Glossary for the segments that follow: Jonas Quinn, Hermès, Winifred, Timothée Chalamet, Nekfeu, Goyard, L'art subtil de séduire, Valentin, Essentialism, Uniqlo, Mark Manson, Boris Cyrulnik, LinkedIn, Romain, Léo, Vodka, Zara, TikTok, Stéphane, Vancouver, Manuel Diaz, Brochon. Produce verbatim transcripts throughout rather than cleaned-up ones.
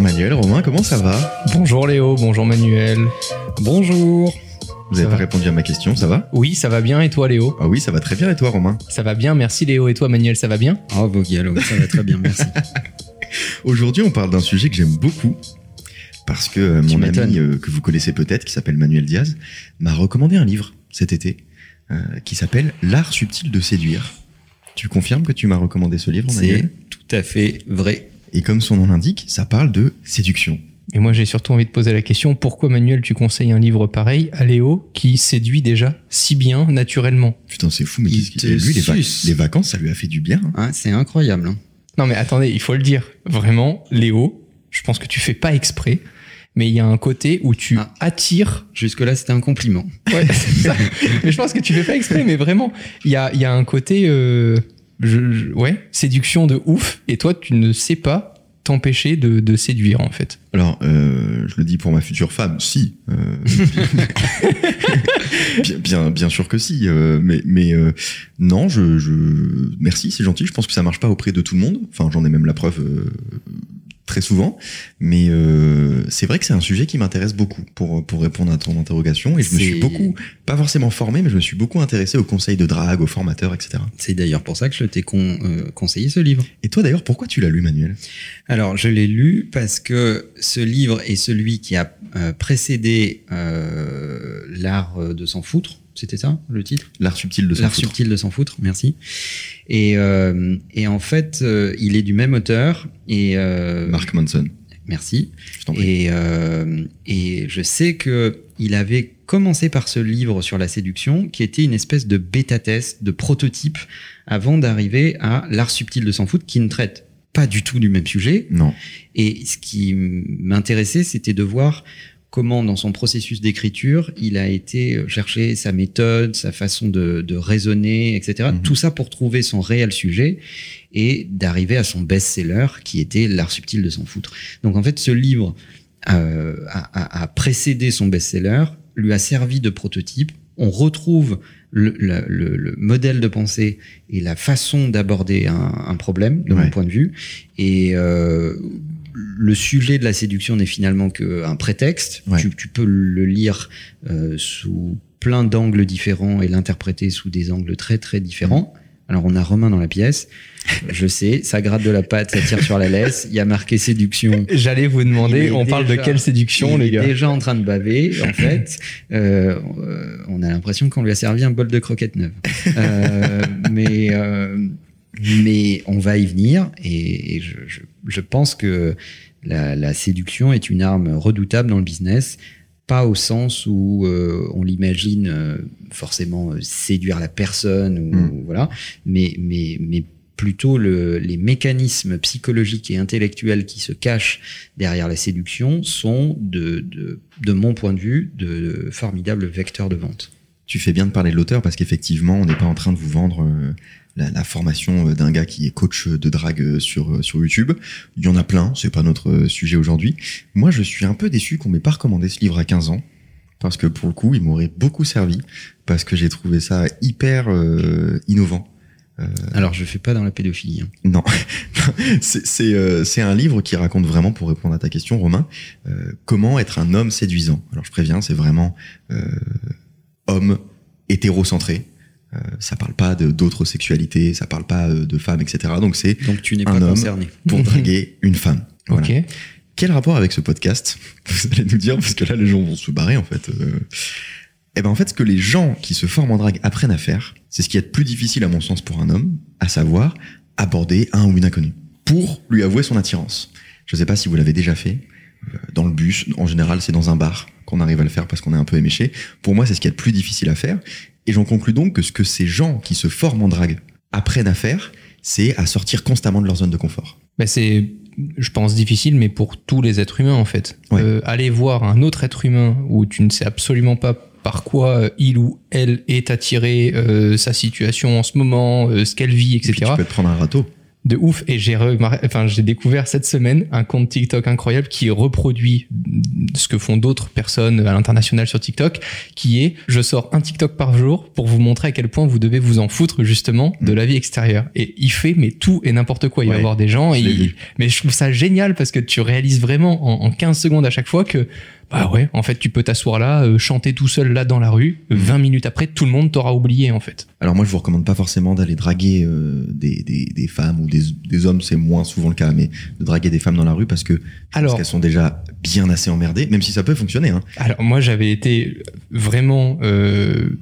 Manuel, Romain, comment ça va ? Bonjour Léo, bonjour Manuel. Bonjour. Vous n'avez pas répondu à ma question, ça va ? Oui, ça va bien, et toi Léo ? Ah oui, ça va très bien, et toi Romain ? Ça va bien, merci Léo, et toi Manuel, ça va bien ? Oh Voguel, ça va très bien, merci. Aujourd'hui, on parle d'un sujet que j'aime beaucoup, parce que euh, mon ami, euh, que vous connaissez peut-être, qui s'appelle Manuel Diaz, m'a recommandé un livre cet été, euh, qui s'appelle « L'art subtil de séduire ». Tu confirmes que tu m'as recommandé ce livre, Manuel ? C'est tout à fait vrai. Et comme son nom l'indique, ça parle de séduction. Et moi, j'ai surtout envie de poser la question, pourquoi, Manuel, tu conseilles un livre pareil à Léo, qui séduit déjà si bien, naturellement ? Putain, c'est fou, mais il qu'est-ce qu'il... Lui, les, vac... les vacances, ça lui a fait du bien. Hein. Ah, c'est incroyable. Hein. Non, mais attendez, il faut le dire. Vraiment, Léo, je pense que tu fais pas exprès, mais il y a un côté où tu ah. attires... Jusque-là, c'était un compliment. Ouais, c'est ça. Mais je pense que tu fais pas exprès, mais vraiment, il y a, y a un côté... Euh... Je, je, ouais, séduction de ouf, et toi tu ne sais pas t'empêcher de, de séduire en fait. Alors euh, je le dis pour ma future femme, si euh, bien, bien, bien sûr que si, euh, mais, mais euh, non je, je merci, c'est gentil. Je pense que ça marche pas auprès de tout le monde, enfin j'en ai même la preuve euh, très souvent, mais euh, c'est vrai que c'est un sujet qui m'intéresse beaucoup pour, pour répondre à ton interrogation, et je c'est... me suis beaucoup, pas forcément formé, mais je me suis beaucoup intéressé aux conseils de drague, aux formateurs, et cetera. C'est d'ailleurs pour ça que je t'ai con, euh, conseillé ce livre. Et toi d'ailleurs, pourquoi tu l'as lu, Manuel ? Alors, je l'ai lu parce que ce livre est celui qui a euh, précédé euh, L'art de s'en foutre. C'était ça, le titre ? L'art subtil de s'en foutre. L'art subtil de s'en foutre, merci. Et, euh, et en fait, euh, il est du même auteur. Et, euh, Mark Manson. Merci. Je t'en prie. Et, euh, et je sais qu'il avait commencé par ce livre sur la séduction, qui était une espèce de bêta-test, de prototype, avant d'arriver à L'art subtil de s'en foutre, qui ne traite pas du tout du même sujet. Non. Et ce qui m'intéressait, c'était de voir... comment, dans son processus d'écriture, il a été chercher sa méthode, sa façon de, de raisonner, et cetera. Mmh. Tout ça pour trouver son réel sujet et d'arriver à son best-seller qui était L'art subtil de s'en foutre. Donc, en fait, ce livre euh, a, a, a précédé son best-seller, lui a servi de prototype. On retrouve le, le, le, le modèle de pensée et la façon d'aborder un, un problème, de ouais. mon point de vue. Et... Euh, le sujet de la séduction n'est finalement qu'un prétexte. Ouais. Tu, tu peux le lire euh, sous plein d'angles différents et l'interpréter sous des angles très, très différents. Mmh. Alors, on a Romain dans la pièce. Je sais, ça gratte de la patte, ça tire sur la laisse. Il y a marqué séduction. J'allais vous demander, on déjà, parle de quelle séduction, les gars ? Il est déjà en train de baver, en fait. Euh, on a l'impression qu'on lui a servi un bol de croquettes neuves. Euh, mais... Euh, Mais on va y venir, et je, je, je pense que la, la séduction est une arme redoutable dans le business, pas au sens où euh, on l'imagine euh, forcément euh, séduire la personne, ou, mmh. voilà, mais, mais, mais plutôt le, les mécanismes psychologiques et intellectuels qui se cachent derrière la séduction sont, de, de, de mon point de vue, de formidables vecteurs de vente. Tu fais bien de parler de l'auteur, parce qu'effectivement, on n'est pas en train de vous vendre... Euh La, la formation d'un gars qui est coach de drague sur sur YouTube. Il y en a plein, c'est pas notre sujet aujourd'hui. Moi, je suis un peu déçu qu'on m'ait pas recommandé ce livre à quinze ans, parce que pour le coup, il m'aurait beaucoup servi, parce que j'ai trouvé ça hyper euh, innovant. Euh... Alors, je fais pas dans la pédophilie. Hein. Non, c'est c'est, euh, c'est un livre qui raconte vraiment, pour répondre à ta question, Romain, euh, comment être un homme séduisant. Alors, je préviens, c'est vraiment euh, homme hétérocentré. Euh, ça parle pas de, d'autres sexualités, ça parle pas euh, de femmes, et cetera. Donc c'est donc tu n'es pas concerné pour draguer une femme. Voilà. Okay. Quel rapport avec ce podcast ? Vous allez nous dire, parce que là les gens vont se barrer en fait. Euh... Et ben en fait, ce que les gens qui se forment en drague apprennent à faire, c'est ce qui est le plus difficile à mon sens pour un homme, à savoir aborder un ou une inconnue pour lui avouer son attirance. Je sais pas si vous l'avez déjà fait. Dans le bus, en général, c'est dans un bar qu'on arrive à le faire parce qu'on est un peu éméché. Pour moi, c'est ce qu'il y a de plus difficile à faire. Et j'en conclus donc que ce que ces gens qui se forment en drague apprennent à faire, c'est à sortir constamment de leur zone de confort. Bah c'est, je pense, difficile, mais pour tous les êtres humains, en fait. Ouais. Euh, aller voir un autre être humain où tu ne sais absolument pas par quoi il ou elle est attiré, euh, sa situation en ce moment, euh, ce qu'elle vit, et cetera. Et puis tu peux te prendre un râteau. De ouf. Et j'ai, remar... enfin, j'ai découvert cette semaine un compte TikTok incroyable qui reproduit ce que font d'autres personnes à l'international sur TikTok, qui est, je sors un TikTok par jour pour vous montrer à quel point vous devez vous en foutre, justement, de mmh. la vie extérieure. Et il fait, mais tout et n'importe quoi. Il ouais, va voir des gens et il... mais je trouve ça génial parce que tu réalises vraiment en, en quinze secondes à chaque fois que, bah ouais, en fait, tu peux t'asseoir là, euh, chanter tout seul là dans la rue, vingt minutes après, tout le monde t'aura oublié, en fait. Alors moi, je vous recommande pas forcément d'aller draguer euh, des, des, des femmes ou des, des hommes, c'est moins souvent le cas, mais de draguer des femmes dans la rue parce que je alors, pense qu'elles sont déjà bien assez emmerdées, même si ça peut fonctionner. Hein. Alors moi, j'avais été vraiment euh,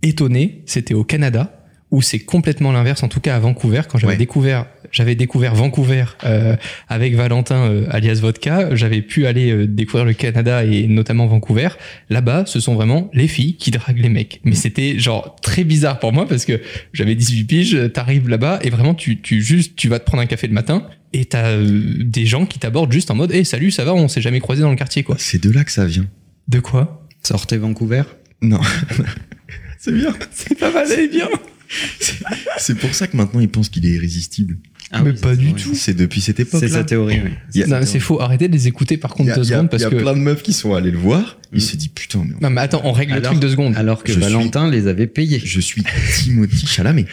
étonné, c'était au Canada, où c'est complètement l'inverse, en tout cas à Vancouver, quand j'avais ouais. découvert... J'avais découvert Vancouver euh, avec Valentin euh, alias Vodka. J'avais pu aller euh, découvrir le Canada et notamment Vancouver. Là-bas, ce sont vraiment les filles qui draguent les mecs. Mais c'était genre très bizarre pour moi parce que j'avais dix-huit piges, t'arrives là-bas et vraiment tu tu juste tu vas te prendre un café le matin et t'as euh, des gens qui t'abordent juste en mode hey, salut, ça va, on s'est jamais croisés dans le quartier quoi. C'est de là que ça vient. De quoi ? Sortez Vancouver ? Non. C'est bien, c'est pas mal, c'est bien. C'est pour ça que maintenant ils pensent qu'il est irrésistible. Ah mais oui, pas du tout. C'est depuis cette époque. C'est sa théorie. Oui. C'est, non, sa théorie. C'est faux. Arrêtez de les écouter par contre a, deux secondes parce que il y a, y a plein de meufs qui sont allées le voir. Mmh. Il s'est dit putain. Mais on... Non mais attends, on règle alors, le truc deux secondes. Alors que je Valentin suis... les avait payés. Je suis Timothée Chalamet.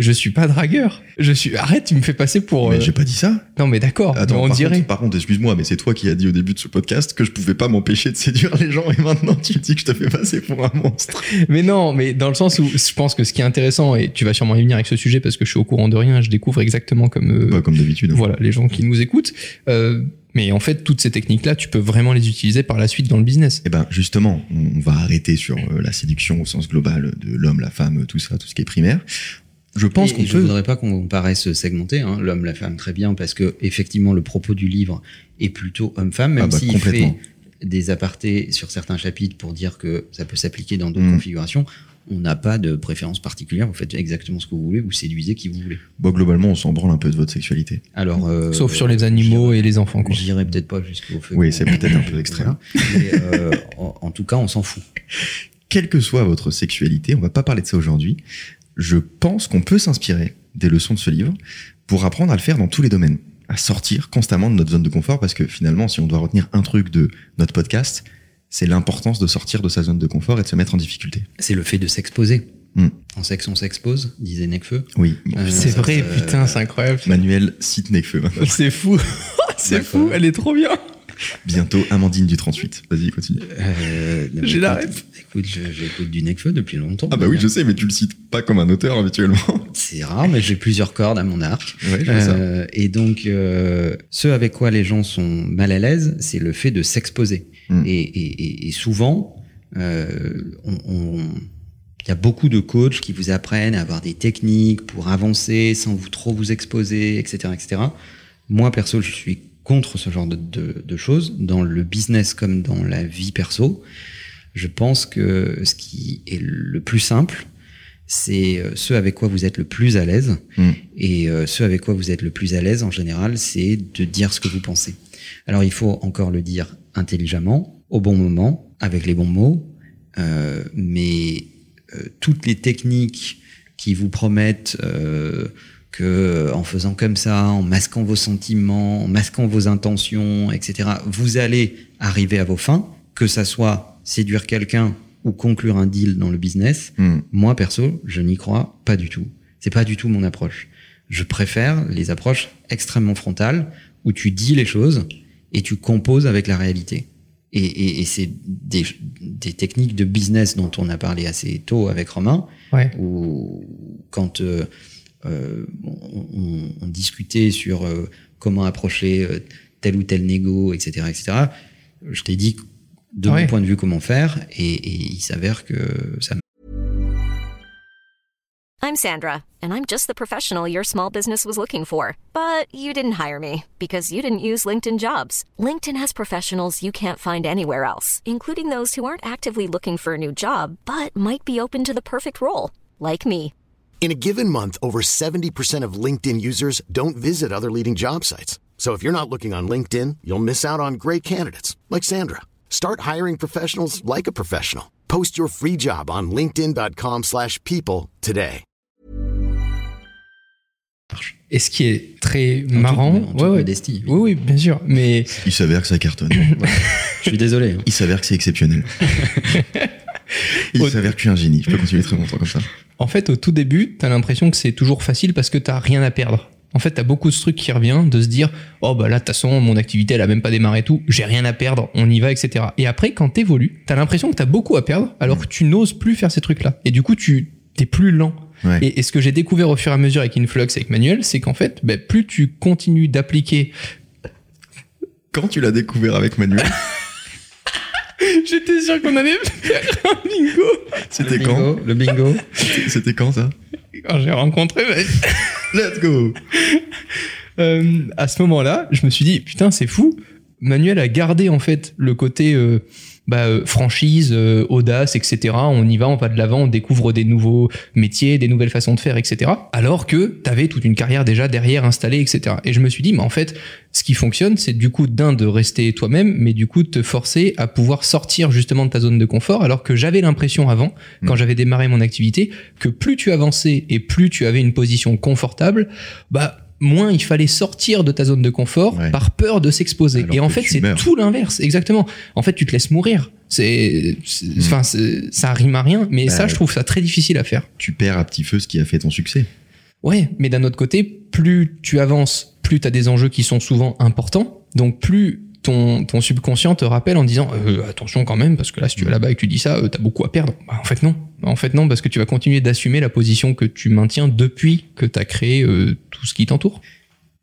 Je suis pas dragueur. Je suis. Arrête, tu me fais passer pour. Mais euh... j'ai pas dit ça. Non mais d'accord. Attends, mais on par dirait. Contre, par contre, excuse-moi, mais c'est toi qui as dit au début de ce podcast que je pouvais pas m'empêcher de séduire les gens et maintenant tu me dis que je te fais passer pour un monstre. Mais non, mais dans le sens où je pense que ce qui est intéressant et tu vas sûrement y venir avec ce sujet parce que je suis au courant de rien. Je découvre exactement comme, euh, bah, comme d'habitude. Hein. Voilà, les gens qui nous écoutent. Euh, mais en fait, toutes ces techniques-là, tu peux vraiment les utiliser par la suite dans le business. Eh ben, justement, on va arrêter sur euh, la séduction au sens global de l'homme, la femme, tout ça, tout ce qui est primaire. Je pense et qu'on je peut. Je voudrais pas qu'on paraisse segmenté, hein, l'homme, la femme, très bien, parce que effectivement le propos du livre est plutôt homme-femme, même ah bah, s'il fait des apartés sur certains chapitres pour dire que ça peut s'appliquer dans d'autres mmh. configurations. On n'a pas de préférence particulière, vous faites exactement ce que vous voulez, vous séduisez qui vous voulez. Bon, globalement, on s'en branle un peu de votre sexualité. Alors, euh, sauf euh, sur les animaux et les enfants. Quoi. J'irai peut-être pas jusqu'au feu. Oui, c'est peut-être un peu extrême. Mais euh, en, en tout cas, on s'en fout. Quelle que soit votre sexualité, on va pas parler de ça aujourd'hui. Je pense qu'on peut s'inspirer des leçons de ce livre pour apprendre à le faire dans tous les domaines, à sortir constamment de notre zone de confort, parce que finalement, si on doit retenir un truc de notre podcast, c'est l'importance de sortir de sa zone de confort et de se mettre en difficulté. C'est le fait de s'exposer. Mmh. En sexe, on s'expose, disait Nekfeu. Oui. Bon, euh, c'est vrai, euh, putain, c'est incroyable. Manuel cite Nekfeu. Maintenant. C'est fou, c'est d'accord. Fou, elle est trop bien. Bientôt, Amandine du trente-huit. Vas-y, continue. Euh, J'ai la rêve. Écoute, je, j'écoute du Nekfeu depuis longtemps. Ah bah oui, bien. Je sais, mais tu le cites pas comme un auteur habituellement. C'est rare, mais j'ai plusieurs cordes à mon arc. Ouais, euh, et donc, euh, ce avec quoi les gens sont mal à l'aise, c'est le fait de s'exposer. Mmh. Et, et, et souvent, euh, on... on il y a beaucoup de coachs qui vous apprennent à avoir des techniques pour avancer sans vous trop vous exposer, et cetera, et cetera. Moi, perso, je suis contre ce genre de, de, de choses, dans le business comme dans la vie perso. Je pense que ce qui est le plus simple, c'est ce avec quoi vous êtes le plus à l'aise. Mmh. Et ce avec quoi vous êtes le plus à l'aise, en général, c'est de dire ce que vous pensez. Alors, il faut encore le dire intelligemment, au bon moment, avec les bons mots. Euh, mais euh, toutes les techniques qui vous promettent... Euh, que en faisant comme ça, en masquant vos sentiments, en masquant vos intentions, et cetera, vous allez arriver à vos fins, que ça soit séduire quelqu'un ou conclure un deal dans le business. Mmh. Moi, perso, je n'y crois pas du tout. C'est pas du tout mon approche. Je préfère les approches extrêmement frontales où tu dis les choses et tu composes avec la réalité. Et, et, et c'est des, des techniques de business dont on a parlé assez tôt avec Romain, ouais. où quand... Euh, Euh, on, on discutait sur euh, comment approcher euh, tel ou tel négo, et cetera, et cetera. Je t'ai dit de ouais. mon point de vue comment faire, et, et il s'avère que ça. I'm Sandra, and I'm just the professional your small business was looking for. But you didn't hire me, because you didn't use LinkedIn Jobs. LinkedIn has professionals you can't find anywhere else, including those who aren't actively looking for a new job, but might be open to the perfect role, like me. In a given month, over seventy percent of LinkedIn users don't visit other leading job sites. So if you're not looking on LinkedIn, you'll miss out on great candidates like Sandra. Start hiring professionals like a professional. Post your free job on linkedin dot com slash people today. Et ce qui est très en marrant, tout, ouais, ouais, Desti, oui. oui, oui, bien sûr, mais il s'avère que ça cartonne. Ouais. Je suis désolé. Il s'avère que c'est exceptionnel. Il au... s'avère que je suis un génie. Je peux continuer très longtemps comme ça. En fait, au tout début, t'as l'impression que c'est toujours facile parce que t'as rien à perdre. En fait, t'as beaucoup de trucs qui reviennent, de se dire oh bah là, de toute façon, mon activité elle a même pas démarré tout, j'ai rien à perdre, on y va, et cetera. Et après, quand t'évolues, t'as l'impression que t'as beaucoup à perdre, alors que tu n'oses plus faire ces trucs-là. Et du coup, tu t'es plus lent. Ouais. Et, et ce que j'ai découvert au fur et à mesure avec Influx, avec Manuel, c'est qu'en fait, bah, plus tu continues d'appliquer. Quand tu l'as découvert avec Manuel. J'étais sûr qu'on allait faire un bingo. C'était le bingo, quand le bingo. C'était, c'était quand ça? Quand j'ai rencontré. Let's go. Euh, à ce moment-là, je me suis dit putain, c'est fou. Manuel a gardé en fait le côté. Euh, Bah, euh, franchise, euh, audace, et cetera. On y va, on va de l'avant, on découvre des nouveaux métiers, des nouvelles façons de faire, et cetera. Alors que t'avais toute une carrière déjà derrière installée, et cetera. Et je me suis dit, mais bah, en fait, ce qui fonctionne, c'est du coup d'un de rester toi-même, mais du coup de te forcer à pouvoir sortir justement de ta zone de confort. Alors que j'avais l'impression avant, mmh. quand j'avais démarré mon activité, que plus tu avançais et plus tu avais une position confortable, bah moins il fallait sortir de ta zone de confort ouais. par peur de s'exposer. Alors et en fait, c'est meurs. Tout l'inverse, exactement. En fait, tu te laisses mourir. C'est, enfin, mmh. ça rime à rien, mais bah, ça, je trouve ça très difficile à faire. Tu perds à petit feu ce qui a fait ton succès. Ouais, mais d'un autre côté, plus tu avances, plus t'as des enjeux qui sont souvent importants, donc plus ton, ton subconscient te rappelle en disant euh, attention quand même, parce que là, si tu vas là-bas et que tu dis ça, euh, t'as beaucoup à perdre. Bah, en fait, non. En fait, non, parce que tu vas continuer d'assumer la position que tu maintiens depuis que t'as créé euh, tout ce qui t'entoure.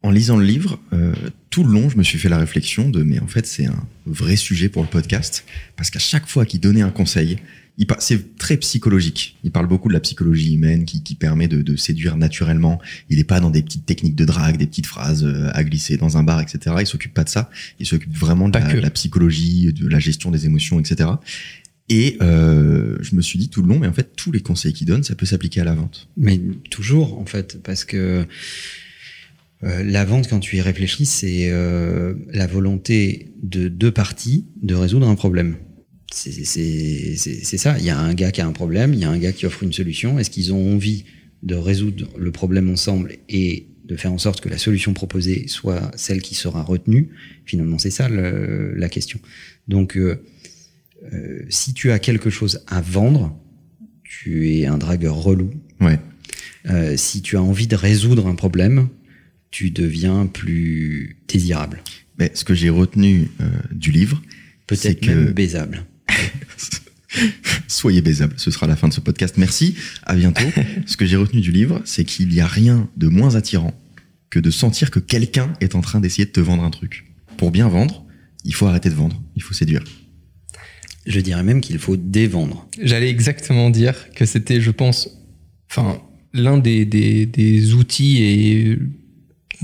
En lisant le livre, euh, tout le long, je me suis fait la réflexion de mais en fait, c'est un vrai sujet pour le podcast, parce qu'à chaque fois qu'il donnait un conseil, il par... c'est très psychologique. Il parle beaucoup de la psychologie humaine qui, qui permet de, de séduire naturellement. Il n'est pas dans des petites techniques de drague, des petites phrases à glisser dans un bar, et cetera. Il s'occupe pas de ça. Il s'occupe vraiment de la, de la psychologie, de la gestion des émotions, et cetera. Et euh, je me suis dit tout le long, mais en fait, tous les conseils qu'il donne, ça peut s'appliquer à la vente. Mais toujours, en fait, parce que euh, la vente, quand tu y réfléchis, c'est euh, la volonté de deux parties de résoudre un problème. C'est, c'est, c'est, c'est ça. Il y a un gars qui a un problème, il y a un gars qui offre une solution. Est-ce qu'ils ont envie de résoudre le problème ensemble et de faire en sorte que la solution proposée soit celle qui sera retenue? Finalement, c'est ça le, la question. Donc, euh, euh, si tu as quelque chose à vendre, tu es un dragueur relou. Ouais. Euh, si tu as envie de résoudre un problème, tu deviens plus désirable. Mais ce que j'ai retenu euh, du livre, peut-être c'est même que... baisable. Soyez baisable, ce sera la fin de ce podcast. Merci, à bientôt. Ce que j'ai retenu du livre, c'est qu'il n'y a rien de moins attirant que de sentir que quelqu'un est en train d'essayer de te vendre un truc. Pour bien vendre, il faut arrêter de vendre, il faut séduire. Je dirais même qu'il faut dévendre. J'allais exactement dire que c'était, je pense, enfin, l'un des, des, des outils et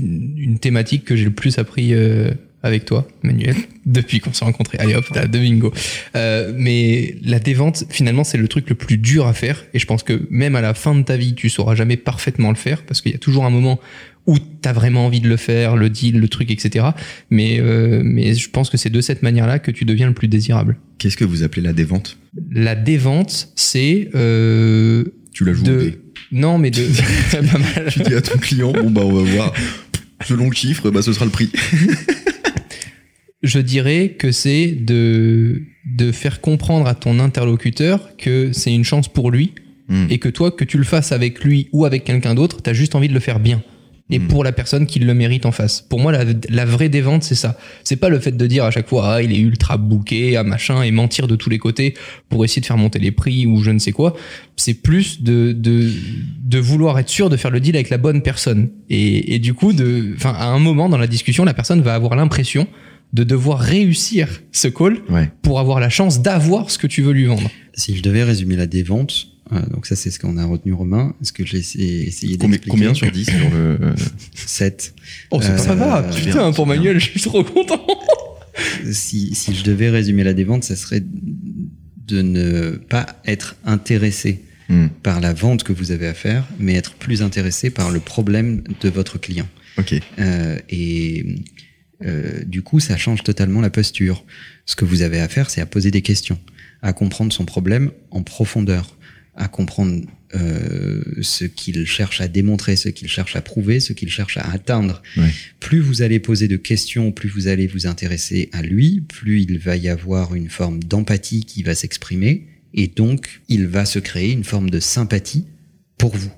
une thématique que j'ai le plus appris... Euh avec toi, Manuel, depuis qu'on s'est rencontrés. Allez hop, t'as deux bingo. Euh, mais la dévente, finalement, c'est le truc le plus dur à faire. Et je pense que même à la fin de ta vie, tu sauras jamais parfaitement le faire parce qu'il y a toujours un moment où t'as vraiment envie de le faire, le deal, le truc, et cetera. Mais, euh, mais je pense que c'est de cette manière-là que tu deviens le plus désirable. Qu'est-ce que vous appelez la dévente ? La dévente, c'est... Euh, tu la joues de... au dé. Non, mais de... c'est pas mal. Tu dis à ton client, bon bah on va voir, selon le chiffre, bah ce sera le prix. Je dirais que c'est de, de faire comprendre à ton interlocuteur que c'est une chance pour lui mmh. et que toi, que tu le fasses avec lui ou avec quelqu'un d'autre, t'as juste envie de le faire bien. Et mmh. pour la personne qui le mérite en face. Pour moi, la, la vraie dévente, c'est ça. C'est pas le fait de dire à chaque fois, ah, il est ultra booké, ah, machin, et mentir de tous les côtés pour essayer de faire monter les prix ou je ne sais quoi. C'est plus de, de, de vouloir être sûr de faire le deal avec la bonne personne. Et, et du coup, de, enfin, à un moment dans la discussion, la personne va avoir l'impression de devoir réussir ce call ouais. pour avoir la chance d'avoir ce que tu veux lui vendre. Si je devais résumer la dévente, euh, donc ça c'est ce qu'on a retenu Romain, est-ce que j'ai essayé d'expliquer. Combien sur dix sur le euh... sept. Oh c'est euh, pas grave, putain bien, pour Manuel bien. Je suis trop content. si, si je devais résumer la dévente, ça serait de ne pas être intéressé hmm. par la vente que vous avez à faire, mais être plus intéressé par le problème de votre client. Ok. Euh, et Euh, du coup, ça change totalement la posture. Ce que vous avez à faire, c'est à poser des questions, à comprendre son problème en profondeur, à comprendre euh, ce qu'il cherche à démontrer, ce qu'il cherche à prouver, ce qu'il cherche à atteindre. Ouais. Plus vous allez poser de questions, plus vous allez vous intéresser à lui, plus il va y avoir une forme d'empathie qui va s'exprimer, et donc il va se créer une forme de sympathie pour vous.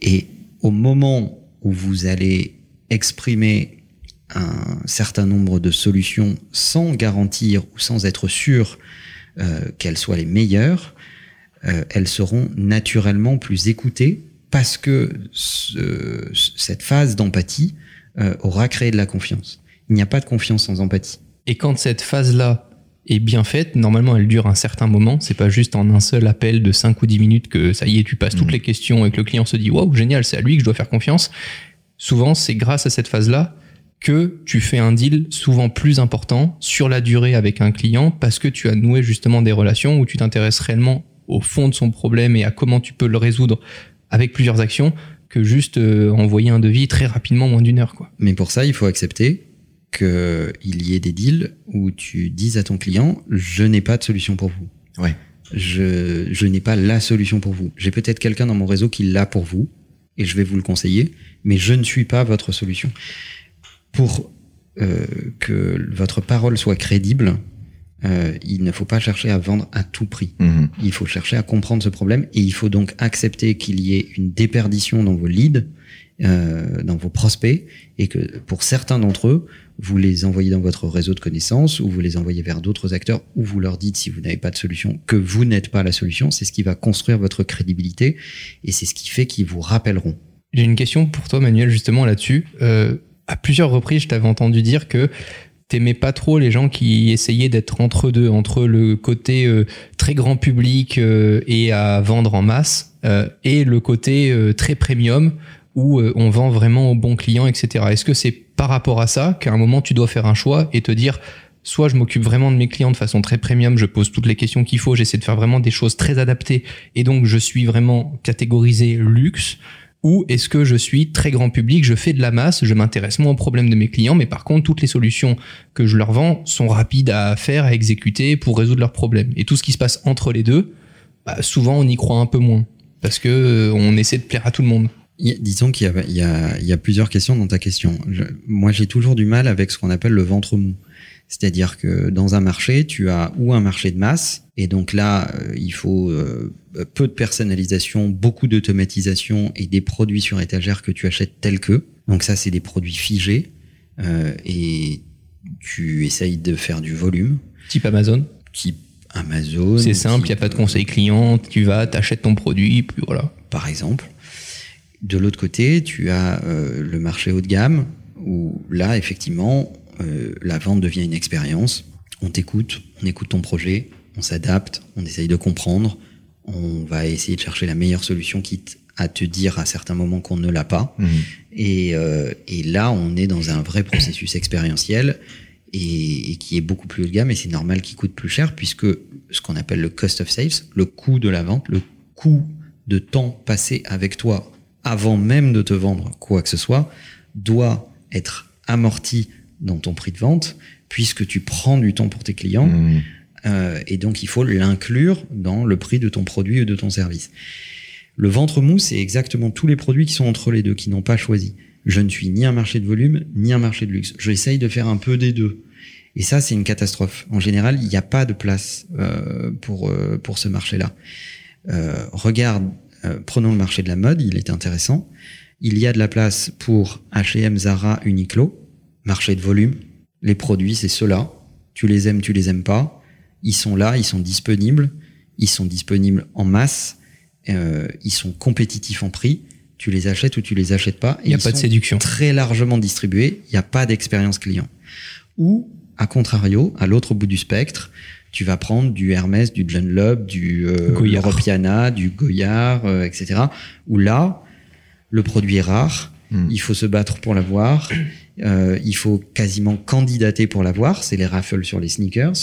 Et au moment où vous allez exprimer un certain nombre de solutions sans garantir ou sans être sûr euh, qu'elles soient les meilleures, euh, elles seront naturellement plus écoutées parce que ce, cette phase d'empathie euh, aura créé de la confiance. Il n'y a pas de confiance sans empathie. Et quand cette phase-là est bien faite, normalement elle dure un certain moment, c'est pas juste en un seul appel de cinq ou dix minutes que ça y est, tu passes toutes mmh. les questions et que le client se dit « Waouh, génial, c'est à lui que je dois faire confiance ». Souvent, c'est grâce à cette phase-là que tu fais un deal souvent plus important sur la durée avec un client parce que tu as noué justement des relations où tu t'intéresses réellement au fond de son problème et à comment tu peux le résoudre avec plusieurs actions que juste euh, envoyer un devis très rapidement, moins d'une heure, quoi. Mais pour ça, il faut accepter qu'il y ait des deals où tu dises à ton client « je n'ai pas de solution pour vous ouais. ». Je, je n'ai pas la solution pour vous. J'ai peut-être quelqu'un dans mon réseau qui l'a pour vous et je vais vous le conseiller, mais je ne suis pas votre solution. Pour euh, que votre parole soit crédible, euh, il ne faut pas chercher à vendre à tout prix. Mmh. Il faut chercher à comprendre ce problème et il faut donc accepter qu'il y ait une déperdition dans vos leads, euh, dans vos prospects, et que pour certains d'entre eux, vous les envoyez dans votre réseau de connaissances ou vous les envoyez vers d'autres acteurs ou vous leur dites, si vous n'avez pas de solution, que vous n'êtes pas la solution. C'est ce qui va construire votre crédibilité et c'est ce qui fait qu'ils vous rappelleront. J'ai une question pour toi, Manuel, justement là-dessus. Euh... À plusieurs reprises, je t'avais entendu dire que t'aimais pas trop les gens qui essayaient d'être entre deux, entre le côté euh, très grand public euh, et à vendre en masse euh, et le côté euh, très premium où euh, on vend vraiment aux bons clients, et cetera. Est-ce que c'est par rapport à ça qu'à un moment tu dois faire un choix et te dire soit je m'occupe vraiment de mes clients de façon très premium, je pose toutes les questions qu'il faut, j'essaie de faire vraiment des choses très adaptées et donc je suis vraiment catégorisé luxe, ou est-ce que je suis très grand public, je fais de la masse, je m'intéresse moins aux problèmes de mes clients, mais par contre, toutes les solutions que je leur vends sont rapides à faire, à exécuter pour résoudre leurs problèmes. Et tout ce qui se passe entre les deux, bah, souvent, on y croit un peu moins parce que euh, on essaie de plaire à tout le monde. Y a, disons qu'il y a, il y a, il y a plusieurs questions dans ta question. Je, moi, j'ai toujours du mal avec ce qu'on appelle le ventre mou. C'est-à-dire que dans un marché, tu as ou un marché de masse, et donc là, euh, il faut euh, peu de personnalisation, beaucoup d'automatisation et des produits sur étagère que tu achètes tels que. Donc ça, c'est des produits figés, euh, et tu essayes de faire du volume. Type Amazon. Type Amazon. C'est simple, il n'y a pas de conseil client, tu vas, t'achètes ton produit, puis voilà. Par exemple. De l'autre côté, tu as euh, le marché haut de gamme, où là, effectivement, Euh, la vente devient une expérience. On t'écoute, on écoute ton projet, on s'adapte, on essaye de comprendre, on va essayer de chercher la meilleure solution, quitte à te dire à certains moments qu'on ne l'a pas. Mmh. Et, euh, et là, on est dans un vrai processus expérientiel et, et qui est beaucoup plus haut de gamme, et c'est normal qu'il coûte plus cher, puisque ce qu'on appelle le cost of sales, le coût de la vente, le coût de temps passé avec toi avant même de te vendre quoi que ce soit, doit être amorti dans ton prix de vente, puisque tu prends du temps pour tes clients, mmh. euh, et donc il faut l'inclure dans le prix de ton produit ou de ton service. Le ventre mou, c'est exactement tous les produits qui sont entre les deux, qui n'ont pas choisi. Je ne suis ni un marché de volume, ni un marché de luxe. J'essaye de faire un peu des deux. Et ça, c'est une catastrophe. En général, il n'y a pas de place euh, pour, euh, pour ce marché-là. Euh, regarde, euh, prenons le marché de la mode, il est intéressant. Il y a de la place pour H et M, Zara, Uniqlo, marché de volume, les produits, c'est ceux-là. Tu les aimes, tu les aimes pas. Ils sont là, ils sont disponibles. Ils sont disponibles en masse. Euh, ils sont compétitifs en prix. Tu les achètes ou tu les achètes pas. Il n'y a pas de séduction. Ils sont très largement distribués. Il n'y a pas d'expérience client. Ou, à contrario, à l'autre bout du spectre, tu vas prendre du Hermès, du John Loeb, du euh, Europeana, du Goyard, euh, et cetera. Où là, le produit est rare. Mmh. Il faut se battre pour l'avoir. Euh, il faut quasiment candidater pour l'avoir. C'est les raffles sur les sneakers.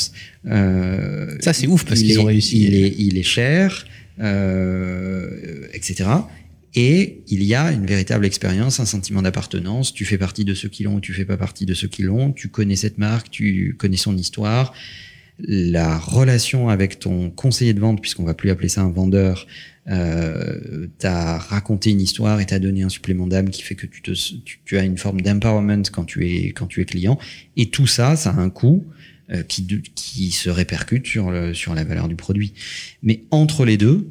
Euh, ça, c'est ouf parce qu'ils est, ont réussi. Il est, il est cher, euh, et cetera. Et il y a une véritable expérience, un sentiment d'appartenance. Tu fais partie de ceux qui l'ont ou tu fais pas partie de ceux qui l'ont. Tu connais cette marque, tu connais son histoire. La relation avec ton conseiller de vente, puisqu'on va plus appeler ça un vendeur, euh, t'as raconté une histoire et t'as donné un supplément d'âme qui fait que tu te, tu, tu as une forme d'empowerment quand tu es, quand tu es client. Et tout ça, ça a un coût, euh, qui, qui se répercute sur le, sur la valeur du produit. Mais entre les deux,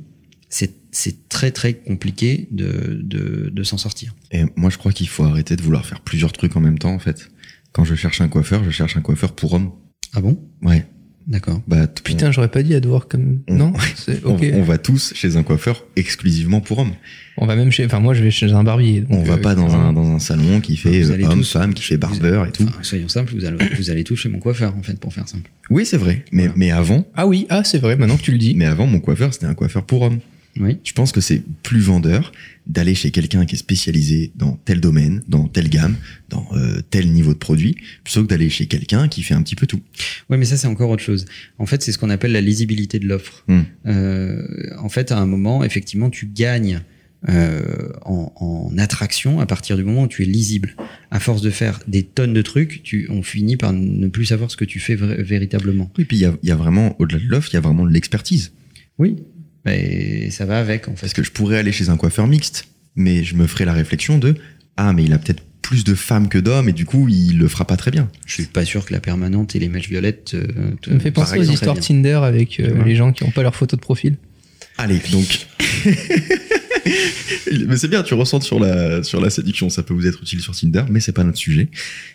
c'est, c'est très, très compliqué de, de, de s'en sortir. Et moi, je crois qu'il faut arrêter de vouloir faire plusieurs trucs en même temps, en fait. Quand je cherche un coiffeur, je cherche un coiffeur pour homme. Ah bon? Ouais. D'accord. Bah, t- Putain, on... j'aurais pas dit à devoir comme. On... Non, c'est OK. On, on va tous chez un coiffeur exclusivement pour hommes. On va même chez. Enfin, moi, je vais chez un barbier. On euh, va pas dans euh, un dans un salon qui fait homme, tous, femme, qui fait barbeur allez, et tout. Enfin, soyons simples, vous allez vous allez tous chez mon coiffeur en fait pour faire simple. Oui, c'est vrai. Mais voilà. mais avant. Ah oui, ah c'est vrai. Maintenant que tu le dis. Mais avant, mon coiffeur, c'était un coiffeur pour hommes. Oui. Je pense que c'est plus vendeur d'aller chez quelqu'un qui est spécialisé dans tel domaine, dans telle gamme, dans euh, tel niveau de produit, plutôt que d'aller chez quelqu'un qui fait un petit peu tout. Ouais, mais ça, c'est encore autre chose. En fait, c'est ce qu'on appelle la lisibilité de l'offre. Mmh. Euh, en fait, à un moment, effectivement, tu gagnes euh, en, en attraction à partir du moment où tu es lisible. À force de faire des tonnes de trucs, tu, on finit par ne plus savoir ce que tu fais v- véritablement. Oui, puis il y a, y a vraiment, au-delà de l'offre, il y a vraiment de l'expertise. Oui. Et ça va avec, en fait. Parce que je pourrais aller chez un coiffeur mixte, mais je me ferai la réflexion de « Ah, mais il a peut-être plus de femmes que d'hommes, et du coup, il le fera pas très bien. » Je suis pas sûr que la permanente et les mèches violettes... Euh, ça me fait penser aux histoires Tinder avec euh, ouais. les gens qui ont pas leur photo de profil. Allez, donc... mais c'est bien, tu ressens sur la, sur la séduction, ça peut vous être utile sur Tinder, mais c'est pas notre sujet.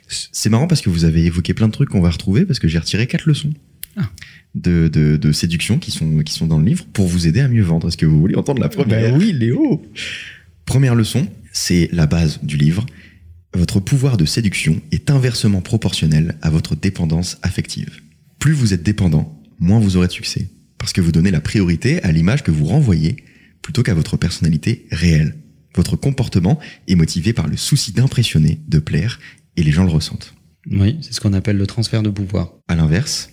C'est marrant parce que vous avez évoqué plein de trucs qu'on va retrouver, parce que j'ai retiré quatre leçons. Ah. De, de, de séduction qui sont, qui sont dans le livre pour vous aider à mieux vendre. Est-ce que vous voulez entendre la première ? Ben oui, Léo ! Première leçon, c'est la base du livre. Votre pouvoir de séduction est inversement proportionnel à votre dépendance affective. Plus vous êtes dépendant, moins vous aurez de succès, parce que vous donnez la priorité à l'image que vous renvoyez plutôt qu'à votre personnalité réelle. Votre comportement est motivé par le souci d'impressionner, de plaire, et les gens le ressentent. Oui, c'est ce qu'on appelle le transfert de pouvoir. À l'inverse,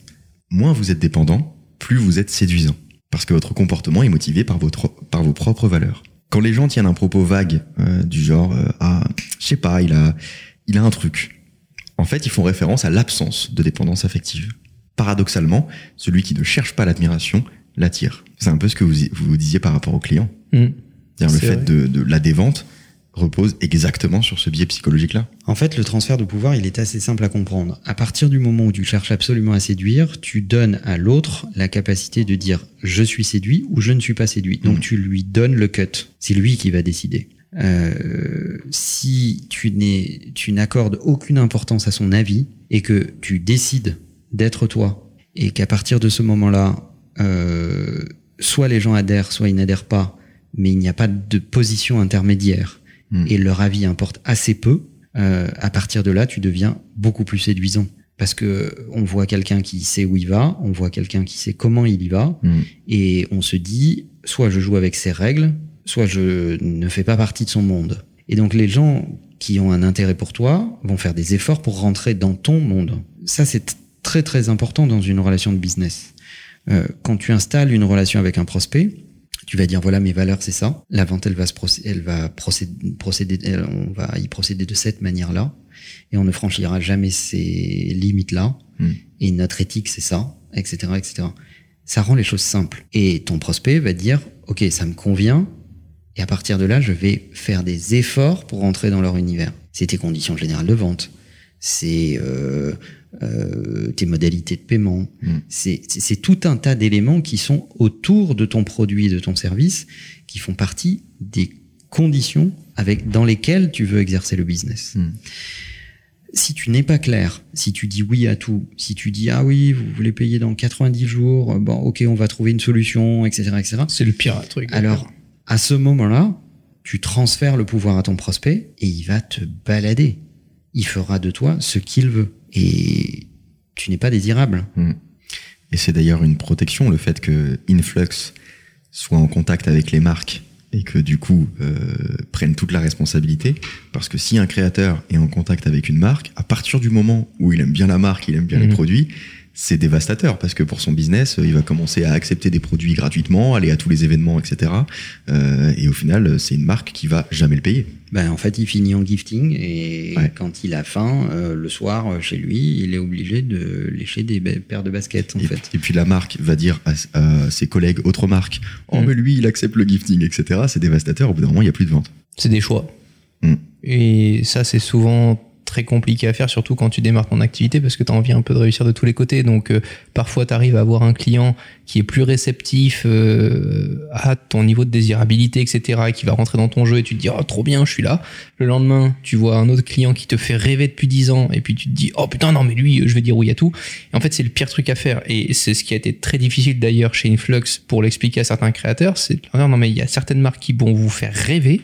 moins vous êtes dépendant, plus vous êtes séduisant. Parce que votre comportement est motivé par, votre, par vos propres valeurs. Quand les gens tiennent un propos vague, euh, du genre euh, « Ah, je sais pas, il a, il a un truc », en fait, ils font référence à l'absence de dépendance affective. Paradoxalement, celui qui ne cherche pas l'admiration l'attire. C'est un peu ce que vous vous disiez par rapport au client. Mmh, c'est-à-dire le fait de, de la dévente repose exactement sur ce biais psychologique-là. En fait, le transfert de pouvoir, il est assez simple à comprendre. À partir du moment où tu cherches absolument à séduire, tu donnes à l'autre la capacité de dire « je suis séduit » ou « je ne suis pas séduit ». Donc, mmh. tu lui donnes le cut. C'est lui qui va décider. Euh, si tu, n'es, tu n'accordes aucune importance à son avis et que tu décides d'être toi et qu'à partir de ce moment-là, euh, soit les gens adhèrent, soit ils n'adhèrent pas, mais il n'y a pas de position intermédiaire, et leur avis importe assez peu, euh, à partir de là, tu deviens beaucoup plus séduisant. Parce que on voit quelqu'un qui sait où il va, on voit quelqu'un qui sait comment il y va, mm. et on se dit, soit je joue avec ses règles, soit je ne fais pas partie de son monde. Et donc les gens qui ont un intérêt pour toi vont faire des efforts pour rentrer dans ton monde. Ça, c'est très très important dans une relation de business. Euh, quand tu installes une relation avec un prospect, tu vas dire, voilà, mes valeurs, c'est ça. La vente, elle va, se procéder, elle va procéder, procéder, on va y procéder de cette manière-là. Et on ne franchira jamais ces limites-là. Mmh. Et notre éthique, c'est ça, et cetera, et cetera. Ça rend les choses simples. Et ton prospect va dire, OK, ça me convient. Et à partir de là, je vais faire des efforts pour rentrer dans leur univers. C'est tes conditions générales de vente. C'est euh, euh, tes modalités de paiement, mmh. c'est, c'est, c'est tout un tas d'éléments qui sont autour de ton produit et de ton service, qui font partie des conditions avec, dans lesquelles tu veux exercer le business. Mmh. Si tu n'es pas clair, si tu dis oui à tout, si tu dis « Ah oui, vous voulez payer dans quatre-vingt-dix jours, bon, ok, on va trouver une solution, et cetera et cetera » C'est le pire truc. Alors, à ce moment-là, tu transfères le pouvoir à ton prospect et il va te balader. Il fera de toi ce qu'il veut. Et tu n'es pas désirable. Mmh. Et c'est d'ailleurs une protection, le fait que Influx soit en contact avec les marques et que du coup, euh, prennent toute la responsabilité. Parce que si un créateur est en contact avec une marque, à partir du moment où il aime bien la marque, il aime bien mmh. les produits, c'est dévastateur parce que pour son business, il va commencer à accepter des produits gratuitement, aller à tous les événements, et cetera. Euh, et au final, c'est une marque qui va jamais le payer. Ben, en fait, il finit en gifting et ouais. quand il a faim, euh, le soir, chez lui, il est obligé de lécher des ba- paires de baskets, en et, fait. Et puis la marque va dire à, à ses collègues, autres marques, « Oh, mmh. mais lui, il accepte le gifting, et cetera » C'est dévastateur, au bout d'un moment, il n'y a plus de vente. C'est des choix. Mmh. Et ça, c'est souvent très compliqué à faire, surtout quand tu démarres ton activité, parce que tu as envie un peu de réussir de tous les côtés. Donc euh, parfois tu arrives à avoir un client qui est plus réceptif euh, à ton niveau de désirabilité, et cetera, et qui va rentrer dans ton jeu et tu te dis « Oh, trop bien, je suis là ». Le lendemain, tu vois un autre client qui te fait rêver depuis dix ans et puis tu te dis « Oh putain, non mais lui, je vais dire oui à tout ». Et en fait, c'est le pire truc à faire. Et c'est ce qui a été très difficile d'ailleurs chez Influx pour l'expliquer à certains créateurs, c'est de dire « Non mais il y a certaines marques qui vont vous faire rêver,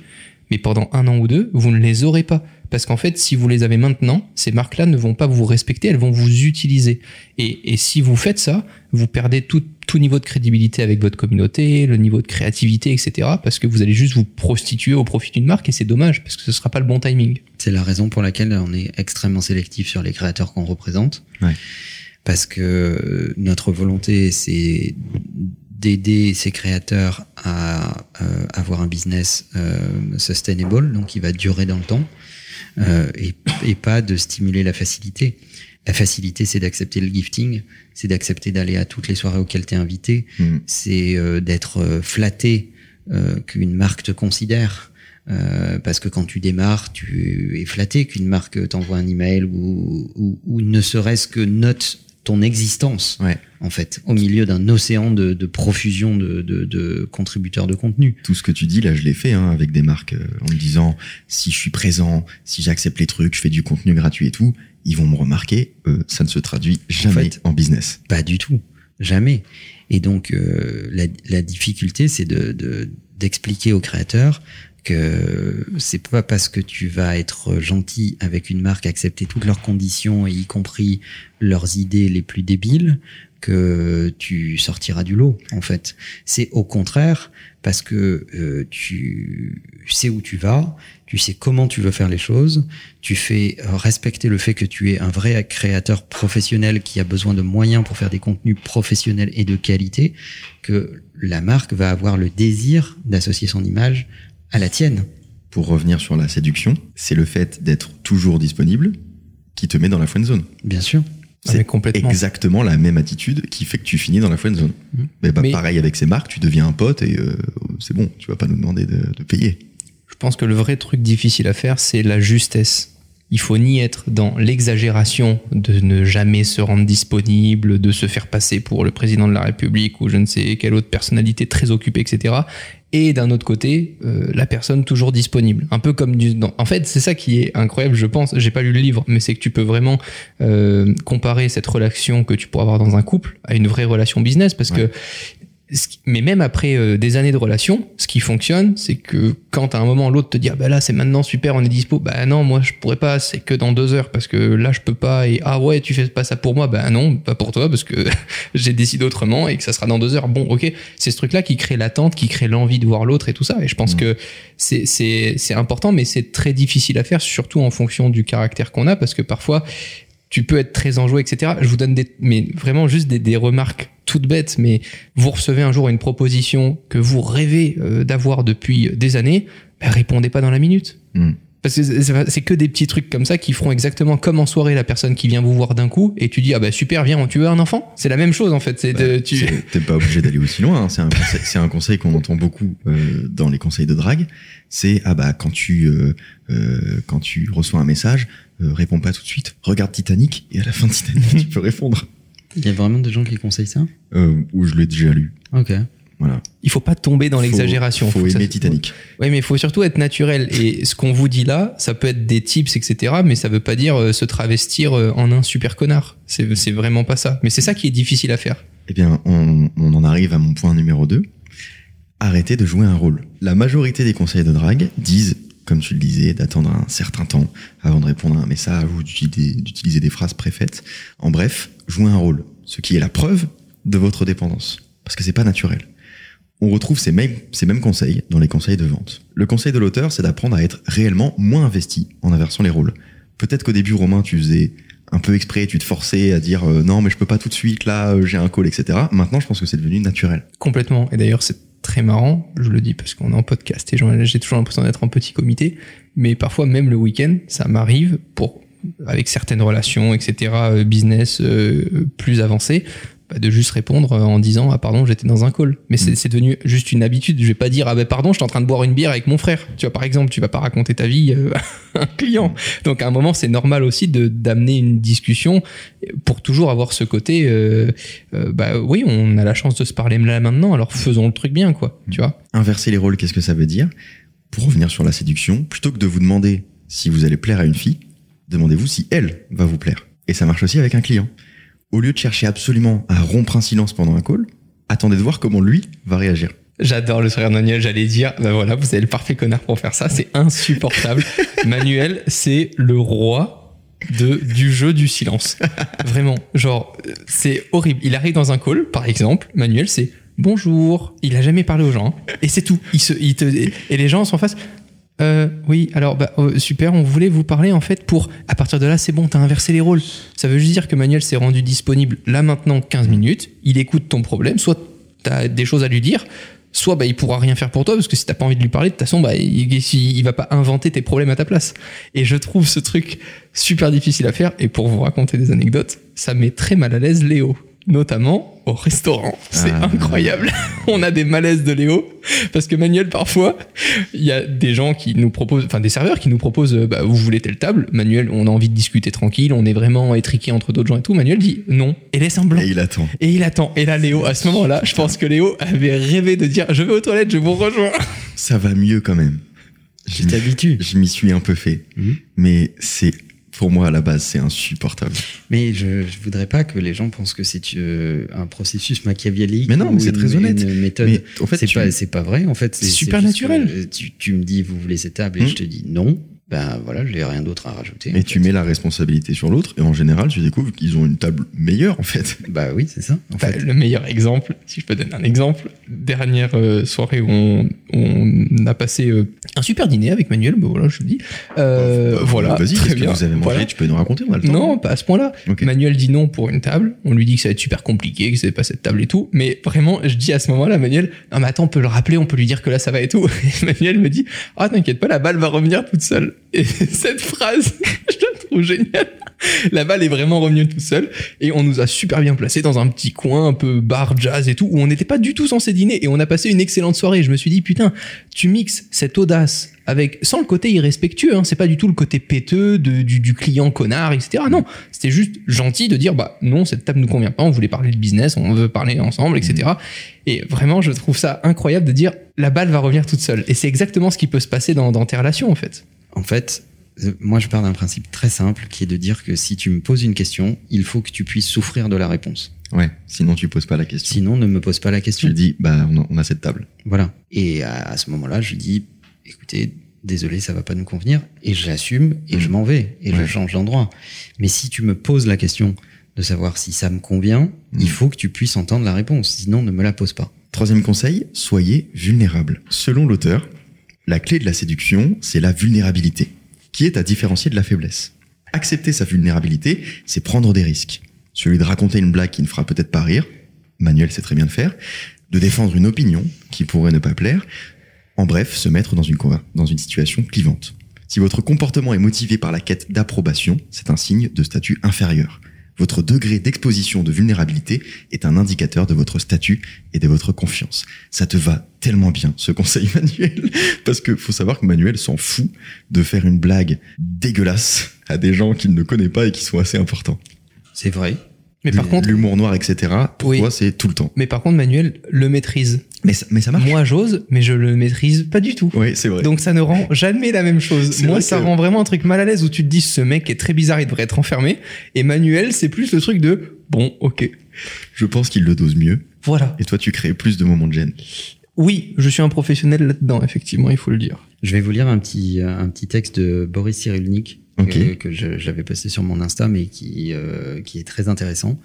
mais pendant un an ou deux, vous ne les aurez pas. » Parce qu'en fait, si vous les avez maintenant, ces marques-là ne vont pas vous respecter, elles vont vous utiliser. Et, et si vous faites ça, vous perdez tout, tout niveau de crédibilité avec votre communauté, le niveau de créativité, et cetera. Parce que vous allez juste vous prostituer au profit d'une marque et c'est dommage parce que ce ne sera pas le bon timing. C'est la raison pour laquelle on est extrêmement sélectif sur les créateurs qu'on représente. Ouais. Parce que notre volonté, c'est d'aider ces créateurs à euh, avoir un business euh, sustainable, donc qui va durer dans le temps. Euh, et, et pas de stimuler la facilité. La facilité, c'est d'accepter le gifting, c'est d'accepter d'aller à toutes les soirées auxquelles t'es invité, mmh. c'est euh, d'être euh, flatté euh, qu'une marque te considère. Euh, parce que quand tu démarres, tu es flatté qu'une marque t'envoie un email ou, ou, ou ne serait-ce que note ton existence, ouais. en fait, au milieu d'un océan de, de profusion de, de, de contributeurs de contenu. Tout ce que tu dis, là, je l'ai fait hein, avec des marques euh, en me disant, si je suis présent, si j'accepte les trucs, je fais du contenu gratuit et tout, ils vont me remarquer, euh, ça ne se traduit jamais en fait, en business. Pas du tout, jamais. Et donc, euh, la, la difficulté, c'est de, de, d'expliquer aux créateurs que c'est pas parce que tu vas être gentil avec une marque, accepter toutes leurs conditions, et y compris leurs idées les plus débiles, que tu sortiras du lot, en fait. C'est au contraire parce que euh, tu sais où tu vas, tu sais comment tu veux faire les choses, tu fais respecter le fait que tu es un vrai créateur professionnel qui a besoin de moyens pour faire des contenus professionnels et de qualité, que la marque va avoir le désir d'associer son image à la tienne. Pour revenir sur la séduction, c'est le fait d'être toujours disponible qui te met dans la friend zone. Bien sûr. C'est ah complètement. Exactement la même attitude qui fait que tu finis dans la friend zone. Mmh. Mais, bah, mais pareil avec ces marques, tu deviens un pote et euh, c'est bon, tu vas pas nous demander de, de payer. Je pense que le vrai truc difficile à faire, c'est la justesse. Il faut ni être dans l'exagération de ne jamais se rendre disponible, de se faire passer pour le président de la République ou je ne sais quelle autre personnalité très occupée, et cetera. Et d'un autre côté, euh, la personne toujours disponible. Un peu comme du... Non. En fait, c'est ça qui est incroyable, je pense. J'ai pas lu le livre, mais c'est que tu peux vraiment euh, comparer cette relation que tu pourras avoir dans un couple à une vraie relation business parce ouais. que... Mais même après euh, des années de relation, ce qui fonctionne, c'est que quand à un moment l'autre te dit ah bah là c'est maintenant super on est dispo, bah non moi je pourrais pas, c'est que dans deux heures parce que là je peux pas et ah ouais tu fais pas ça pour moi, bah non pas pour toi parce que j'ai décidé autrement et que ça sera dans deux heures. Bon ok, c'est ce truc là qui crée l'attente, qui crée l'envie de voir l'autre et tout ça et je pense mmh. que c'est c'est c'est important mais c'est très difficile à faire surtout en fonction du caractère qu'on a parce que parfois tu peux être très enjoué, et cetera. Je vous donne des, mais vraiment juste des, des remarques toutes bêtes, mais vous recevez un jour une proposition que vous rêvez d'avoir depuis des années, ben répondez pas dans la minute. Mmh. Parce que c'est que des petits trucs comme ça qui feront exactement comme en soirée la personne qui vient vous voir d'un coup et tu dis ah bah super viens tu veux un enfant, c'est la même chose en fait c'est bah, de, tu c'est, t'es pas obligé d'aller aussi loin hein. c'est un conseil, c'est un conseil qu'on entend beaucoup euh, dans les conseils de drague, c'est ah bah quand tu euh, euh, quand tu reçois un message euh, réponds pas tout de suite, regarde Titanic et à la fin de Titanic tu peux répondre. Il y a vraiment des gens qui conseillent ça euh, ou je l'ai déjà lu. Ok. Voilà. Il faut pas tomber dans faut, l'exagération. Il faut, faut aimer ça... Titanic. Oui, mais il faut surtout être naturel. Et ce qu'on vous dit là, ça peut être des tips, et cetera. Mais ça veut pas dire euh, se travestir euh, en un super connard. C'est, c'est vraiment pas ça. Mais c'est ça qui est difficile à faire. Eh bien, on, on en arrive à mon point numéro deux. Arrêtez de jouer un rôle. La majorité des conseils de drague disent, comme tu le disais, d'attendre un certain temps avant de répondre à un message ou d'utiliser, d'utiliser des phrases préfaites. En bref, jouer un rôle. Ce qui est la preuve de votre dépendance. Parce que c'est pas naturel. On retrouve ces mêmes, ces mêmes conseils dans les conseils de vente. Le conseil de l'auteur, c'est d'apprendre à être réellement moins investi en inversant les rôles. Peut-être qu'au début, Romain, tu faisais un peu exprès, tu te forçais à dire euh, non mais je peux pas tout de suite, là euh, j'ai un call, etc. Maintenant je pense que c'est devenu naturel complètement, et d'ailleurs c'est très marrant, je le dis parce qu'on est en podcast et j'ai toujours l'impression d'être en petit comité, mais parfois même le week-end ça m'arrive pour, avec certaines relations, etc., business euh, plus avancées, de juste répondre en disant ah pardon j'étais dans un call, mais mmh. c'est, c'est devenu juste une habitude. Je vais pas dire ah ben pardon je suis en train de boire une bière avec mon frère, tu vois, par exemple. Tu vas pas raconter ta vie à un client, donc à un moment c'est normal aussi de d'amener une discussion pour toujours avoir ce côté euh, euh, bah oui on a la chance de se parler là maintenant, alors faisons le truc bien, quoi. Mmh. Tu vois, inverser les rôles, qu'est-ce que ça veut dire? Pour revenir sur la séduction, plutôt que de vous demander si vous allez plaire à une fille, demandez-vous si elle va vous plaire. Et ça marche aussi avec un client. Au lieu de chercher absolument à rompre un silence pendant un call, attendez de voir comment lui va réagir. J'adore le sourire Manuel, j'allais dire, ben voilà, vous avez le parfait connard pour faire ça, c'est insupportable. Manuel, c'est le roi de, du jeu du silence. Vraiment, genre, c'est horrible. Il arrive dans un call, par exemple, Manuel, c'est bonjour, il a jamais parlé aux gens, hein, et c'est tout. Il se, il te, et les gens sont en face... Euh, oui, alors bah, euh, super, on voulait vous parler en fait pour... À partir de là, c'est bon, t'as inversé les rôles. Ça veut juste dire que Manuel s'est rendu disponible là maintenant quinze minutes, il écoute ton problème, soit t'as des choses à lui dire, soit bah, il pourra rien faire pour toi, parce que si t'as pas envie de lui parler, de toute façon, bah, il, il va pas inventer tes problèmes à ta place. Et je trouve ce truc super difficile à faire, et pour vous raconter des anecdotes, ça met très mal à l'aise Léo. Notamment au restaurant. C'est ah, incroyable. On a des malaises de Léo. Parce que Manuel, parfois, il y a des gens qui nous proposent, enfin des serveurs qui nous proposent, bah, vous voulez telle table. Manuel, on a envie de discuter tranquille. On est vraiment étriqué entre d'autres gens et tout. Manuel dit non. Et laisse un blanc. Et il attend. Et il attend. Et là, Léo, à ce moment-là, je pense que Léo avait rêvé de dire, je vais aux toilettes, je vous rejoins. Ça va mieux quand même. Tu t'habitues. Je m'y suis un peu fait. Mmh. Mais c'est... Pour moi, à la base, c'est insupportable. Mais je ne voudrais pas que les gens pensent que c'est euh, un processus machiavélique. Mais non, mais c'est très honnête. Une méthode. Mais en fait, c'est pas, c'est pas vrai. En fait, c'est, c'est super c'est naturel. Que, tu, tu me dis, vous voulez cette table, et mmh. je te dis non. Ben voilà, je n'ai rien d'autre à rajouter. Mais tu fait. mets la responsabilité sur l'autre, et en général, tu découvres qu'ils ont une table meilleure, en fait. Bah oui, c'est ça. En bah, fait. Le meilleur exemple, si je peux donner un exemple, dernière euh, soirée où on, on a passé euh, un super dîner avec Manuel, bah voilà, je le dis. Euh, bah, bah, voilà, vas-y, très bien. Que vous avez mangé, voilà. Tu peux nous raconter, on a le temps. Non, pas à ce point-là. Okay. Manuel dit non pour une table, on lui dit que ça va être super compliqué, que c'est pas cette table et tout, mais vraiment, je dis à ce moment-là, Manuel, non mais attends, on peut le rappeler, on peut lui dire que là, ça va et tout. Et Manuel me dit, ah t'inquiète pas, la balle va revenir toute seule. Et cette phrase, je la trouve géniale. La balle est vraiment revenue toute seule, et on nous a super bien placés dans un petit coin un peu bar jazz et tout, où on n'était pas du tout censé dîner, et on a passé une excellente soirée. Je me suis dit, putain, tu mixes cette audace avec, sans le côté irrespectueux, hein, c'est pas du tout le côté péteux de, du, du client connard, et cetera. Non, c'était juste gentil de dire, bah non, cette table nous convient pas, on voulait parler de business, on veut parler ensemble, et cetera. Et vraiment, je trouve ça incroyable de dire, la balle va revenir toute seule. Et c'est exactement ce qui peut se passer dans, dans tes relations, en fait. En fait, moi, je pars d'un principe très simple qui est de dire que si tu me poses une question, il faut que tu puisses souffrir de la réponse. Ouais, sinon tu poses pas la question. Sinon, ne me pose pas la question. Je dis, bah, on a, on a cette table. Voilà. Et à, à ce moment-là, je dis, écoutez, désolé, ça va pas nous convenir. Et j'assume et mmh. je m'en vais et ouais. je change d'endroit. Mais si tu me poses la question de savoir si ça me convient, mmh. il faut que tu puisses entendre la réponse. Sinon, ne me la pose pas. Troisième conseil, soyez vulnérable. Selon l'auteur, la clé de la séduction, c'est la vulnérabilité, qui est à différencier de la faiblesse. Accepter sa vulnérabilité, c'est prendre des risques. Celui de raconter une blague qui ne fera peut-être pas rire, Manuel sait très bien le faire, de défendre une opinion qui pourrait ne pas plaire, en bref, se mettre dans une, dans une situation clivante. Si votre comportement est motivé par la quête d'approbation, c'est un signe de statut inférieur. Votre degré d'exposition de vulnérabilité est un indicateur de votre statut et de votre confiance. Ça te va tellement bien, ce conseil Manuel, parce que faut savoir que Manuel s'en fout de faire une blague dégueulasse à des gens qu'il ne connaît pas et qui sont assez importants. C'est vrai. Mais par contre, l'humour noir, et cetera. Pour oui. toi, c'est tout le temps. Mais par contre, Manuel le maîtrise. Mais ça, mais ça marche. Moi, j'ose, mais je le maîtrise pas du tout. Oui, c'est vrai. Donc ça ne rend jamais la même chose. C'est Moi, ça que... rend vraiment un truc mal à l'aise où tu te dis, ce mec est très bizarre, il devrait être enfermé. Et Manuel, c'est plus le truc de, bon, ok. Je pense qu'il le dose mieux. Voilà. Et toi, tu crées plus de moments de gêne. Oui, je suis un professionnel là-dedans, effectivement, il faut le dire. Je vais vous lire un petit, un petit texte de Boris Cyrulnik. Okay. Que, que je, j'avais posté sur mon Insta, mais qui, euh, qui est très intéressant.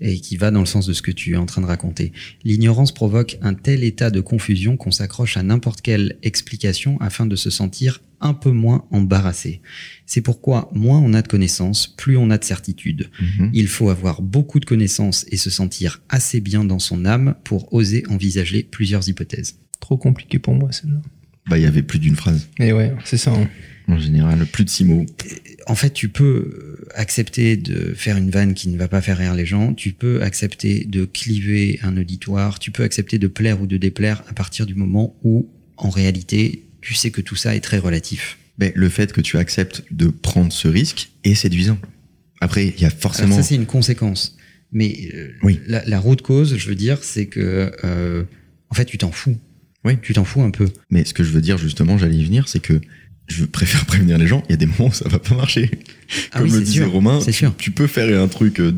et qui va dans le sens de ce que tu es en train de raconter. L'ignorance provoque un tel état de confusion qu'on s'accroche à n'importe quelle explication afin de se sentir un peu moins embarrassé. C'est pourquoi moins on a de connaissances, plus on a de certitudes. Mmh. Il faut avoir beaucoup de connaissances et se sentir assez bien dans son âme pour oser envisager plusieurs hypothèses. Trop compliqué pour moi, celle-là. Bah, il y avait plus d'une phrase. Et ouais, c'est ça. Hein. En général, plus de six mots. En fait, tu peux accepter de faire une vanne qui ne va pas faire rire les gens, tu peux accepter de cliver un auditoire, tu peux accepter de plaire ou de déplaire à partir du moment où, en réalité, tu sais que tout ça est très relatif. Mais le fait que tu acceptes de prendre ce risque est séduisant. Après, il y a forcément... Alors ça, c'est une conséquence. Mais euh, oui. la, la root cause, je veux dire, c'est que, euh, en fait, tu t'en fous. Oui, tu t'en fous un peu. Mais ce que je veux dire, justement, j'allais y venir, c'est que je préfère prévenir les gens, il y a des moments où ça va pas marcher. Ah Comme oui, le disait sûr, Romain, tu, tu peux faire un truc, euh,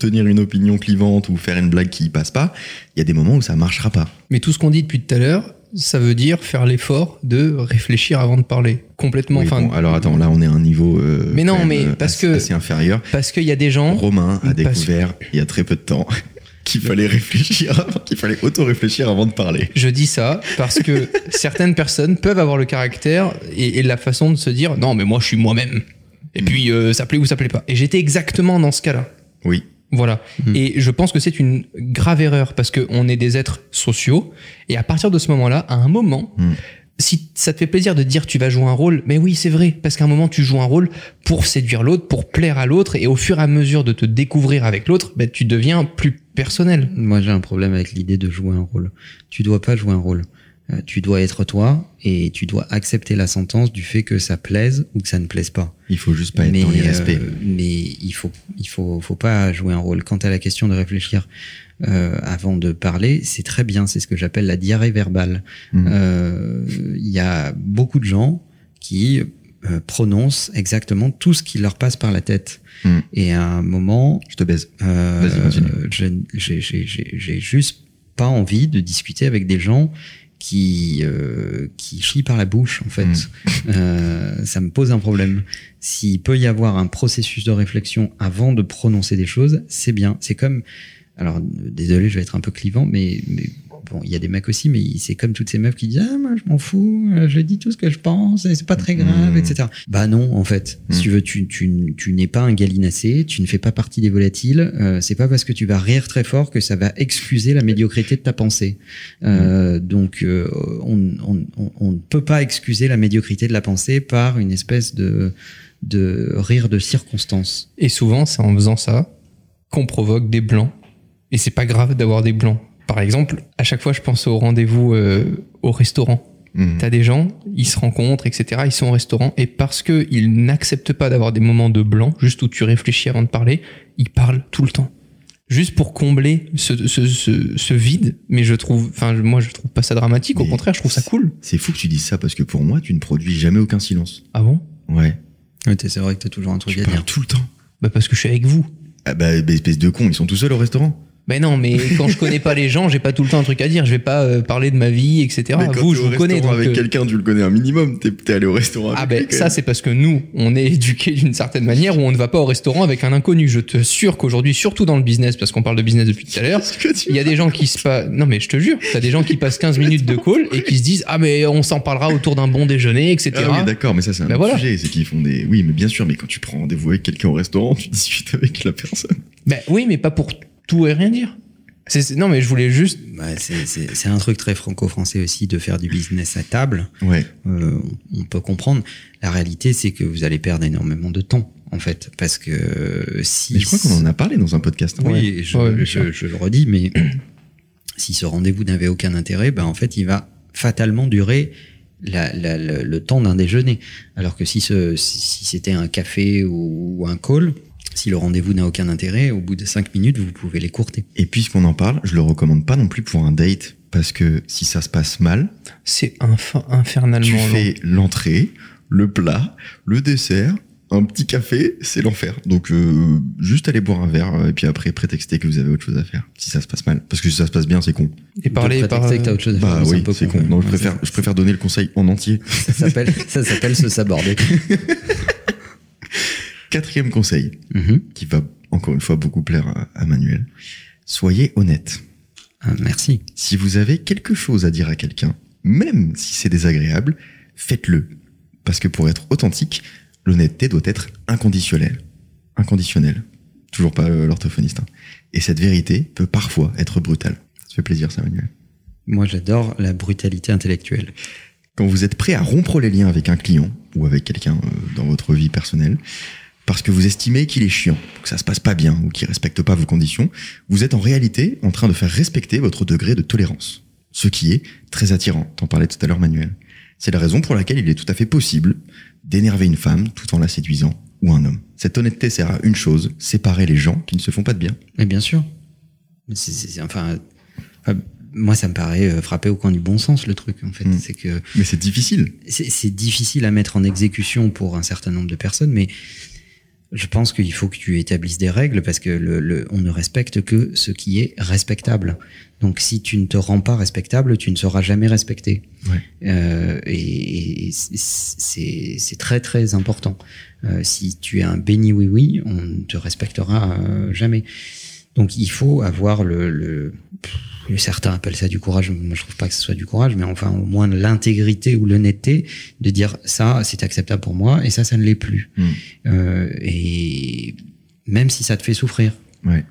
tenir une opinion clivante ou faire une blague qui passe pas, il y a des moments où ça marchera pas. Mais tout ce qu'on dit depuis tout à l'heure, ça veut dire faire l'effort de réfléchir avant de parler. Complètement. Oui, bon, alors attends, là on est à un niveau euh, mais non, mais parce assez, que, assez inférieur. Parce qu'il y a des gens... Romain a découvert, il y a très peu de temps... qu'il fallait réfléchir, qu'il fallait auto-réfléchir avant de parler. Je dis ça parce que certaines personnes peuvent avoir le caractère et, et la façon de se dire « Non, mais moi, je suis moi-même. » Et mmh. puis, euh, ça plaît ou ça plaît pas. Et j'étais exactement dans ce cas-là. Oui. Voilà. Mmh. Et je pense que c'est une grave erreur parce qu'on est des êtres sociaux. Et à partir de ce moment-là, à un moment... Mmh. Si ça te fait plaisir de dire tu vas jouer un rôle, mais oui, c'est vrai, parce qu'à un moment, tu joues un rôle pour séduire l'autre, pour plaire à l'autre, et au fur et à mesure de te découvrir avec l'autre, bah, tu deviens plus personnel. Moi, j'ai un problème avec l'idée de jouer un rôle. Tu dois pas jouer un rôle. Euh, tu dois être toi, et tu dois accepter la sentence du fait que ça plaise ou que ça ne plaise pas. Il faut juste pas être mais, dans l'irrespect. Euh, mais il faut, il faut, faut pas jouer un rôle. Quant à la question de réfléchir, Euh, avant de parler, c'est très bien, c'est ce que j'appelle la diarrhée verbale. Mmh. Euh, y a beaucoup de gens qui euh, prononcent exactement tout ce qui leur passe par la tête. Mmh. Et à un moment... Je te baise. Euh, Vas-y, continue. Je, j'ai, j'ai, j'ai, j'ai juste pas envie de discuter avec des gens qui, euh, qui chient par la bouche, en fait. Mmh. euh, ça me pose un problème. S'il peut y avoir un processus de réflexion avant de prononcer des choses, c'est bien. C'est comme... Alors, désolé, je vais être un peu clivant, mais, mais bon, il y a des mecs aussi, mais c'est comme toutes ces meufs qui disent « Ah, moi, je m'en fous, je dis tout ce que je pense, et c'est pas très grave, mmh. et cetera » Bah non, en fait. Mmh. Si tu veux, tu, tu, tu n'es pas un gallinacé, tu ne fais pas partie des volatiles, euh, c'est pas parce que tu vas rire très fort que ça va excuser la médiocrité de ta pensée. Euh, mmh. Donc, euh, on ne on, on, on peut pas excuser la médiocrité de la pensée par une espèce de, de rire de circonstance. Et souvent, c'est en faisant ça qu'on provoque des blancs. Et c'est pas grave d'avoir des blancs. Par exemple, à chaque fois, je pense au rendez-vous euh, au restaurant. Mmh. T'as des gens, ils se rencontrent, et cetera. Ils sont au restaurant et parce qu'ils n'acceptent pas d'avoir des moments de blanc, juste où tu réfléchis avant de parler, ils parlent tout le temps. Juste pour combler ce, ce, ce, ce vide. Mais je trouve, enfin, moi, je trouve pas ça dramatique. Mais au contraire, je trouve ça cool. C'est fou que tu dises ça parce que pour moi, tu ne produis jamais aucun silence. Ah bon ? Ouais. Ouais, c'est vrai que t'as toujours un truc à dire. Tout le temps. Bah, parce que je suis avec vous. Ah, bah, espèce de con, ils sont tout seuls au restaurant. Ben non, mais quand je connais pas les gens, j'ai pas tout le temps un truc à dire. Je vais pas euh, parler de ma vie, et cetera. Mais quand vous, je vous connais. Donc avec euh... quelqu'un, tu le connais un minimum. T'es, t'es allé au restaurant. Avec ah ben ça, c'est parce que nous, on est éduqués d'une certaine manière où on ne va pas au restaurant avec un inconnu. Je te jure qu'aujourd'hui, surtout dans le business, parce qu'on parle de business depuis tout à l'heure, il y a des gens qui se passent. Non mais je te jure, t'as des gens qui passent quinze minutes de call et qui se disent ah mais on s'en parlera autour d'un bon déjeuner, et cetera. Ah oui, d'accord, mais ça c'est un ben voilà. sujet, c'est qu'ils font des. Oui, mais bien sûr, mais quand tu prends rendez-vous avec quelqu'un au restaurant, tu discutes avec la personne. Ben oui, mais pas pour. Tout et rien dire. C'est, c'est, non, mais je voulais juste. Bah, c'est, c'est, c'est un truc très franco-français aussi de faire du business à table. Ouais. Euh, on peut comprendre. La réalité, c'est que vous allez perdre énormément de temps, en fait, parce que si. Mais je crois qu'on en a parlé dans un podcast. Hein, oui, ouais. Je, ouais, je, je, je le redis, mais si ce rendez-vous n'avait aucun intérêt, ben en fait, il va fatalement durer. La, la, la, le temps d'un déjeuner. Alors que si, ce, si, si c'était un café ou, ou un call, si le rendez-vous n'a aucun intérêt, au bout de cinq minutes, vous pouvez l'écourter. Et puisqu'on en parle, je le recommande pas non plus pour un date, parce que si ça se passe mal, c'est inf- infernalement long. Tu fais l'entrée, le plat, le dessert, un petit café, c'est l'enfer. Donc euh, juste aller boire un verre et puis après prétexter que vous avez autre chose à faire, si ça se passe mal. Parce que si ça se passe bien, c'est con. Et parler par prétexter que t'as autre chose à faire, bah c'est oui, un peu c'est con. con. Non, je ouais, préfère, je préfère donner le conseil en entier. Ça s'appelle, ça s'appelle se saborder. Quatrième conseil, mm-hmm. qui va en, encore une fois beaucoup plaire à, à Manuel. Soyez honnête. Ah, merci. Si vous avez quelque chose à dire à quelqu'un, même si c'est désagréable, faites-le. Parce que pour être authentique, l'honnêteté doit être inconditionnelle. Inconditionnelle. Toujours pas l'orthophoniste. Hein. Et cette vérité peut parfois être brutale. Ça fait plaisir, ça, Manuel. Moi, j'adore la brutalité intellectuelle. Quand vous êtes prêt à rompre les liens avec un client ou avec quelqu'un euh, dans votre vie personnelle, parce que vous estimez qu'il est chiant, que ça se passe pas bien ou qu'il respecte pas vos conditions, vous êtes en réalité en train de faire respecter votre degré de tolérance. Ce qui est très attirant. T'en parlais tout à l'heure, Manuel. C'est la raison pour laquelle il est tout à fait possible d'énerver une femme tout en la séduisant, ou un homme. Cette honnêteté sert à une chose, séparer les gens qui ne se font pas de bien. Mais bien sûr. C'est, c'est, enfin, euh, moi, ça me paraît euh, frapper au coin du bon sens, le truc, en fait. Mmh. C'est que, mais c'est difficile. C'est, c'est difficile à mettre en exécution pour un certain nombre de personnes, mais je pense qu'il faut que tu établisses des règles parce que le, le, on ne respecte que ce qui est respectable. Donc, si tu ne te rends pas respectable, tu ne seras jamais respecté. Ouais. Euh, et, et c'est, c'est très, très important. Euh, si tu es un béni oui-oui, on ne te respectera euh, jamais. Donc, il faut avoir le, le, le... Certains appellent ça du courage. Moi, je trouve pas que ce soit du courage, mais enfin, au moins l'intégrité ou l'honnêteté de dire ça, c'est acceptable pour moi et ça, ça ne l'est plus. Mmh. Euh, et même si ça te fait souffrir. Ouais.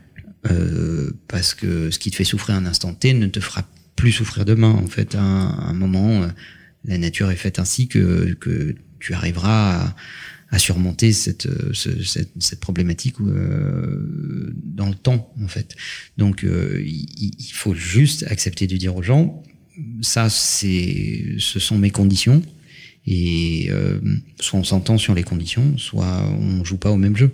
Euh, parce que ce qui te fait souffrir à un instant T ne te fera plus souffrir demain. En fait, à un, à un moment, la nature est faite ainsi que, que tu arriveras à... à surmonter cette, ce, cette, cette problématique euh, dans le temps, en fait. Donc, euh, il, il faut juste accepter de dire aux gens, ça, c'est, ce sont mes conditions, et euh, soit on s'entend sur les conditions, soit on joue pas au même jeu.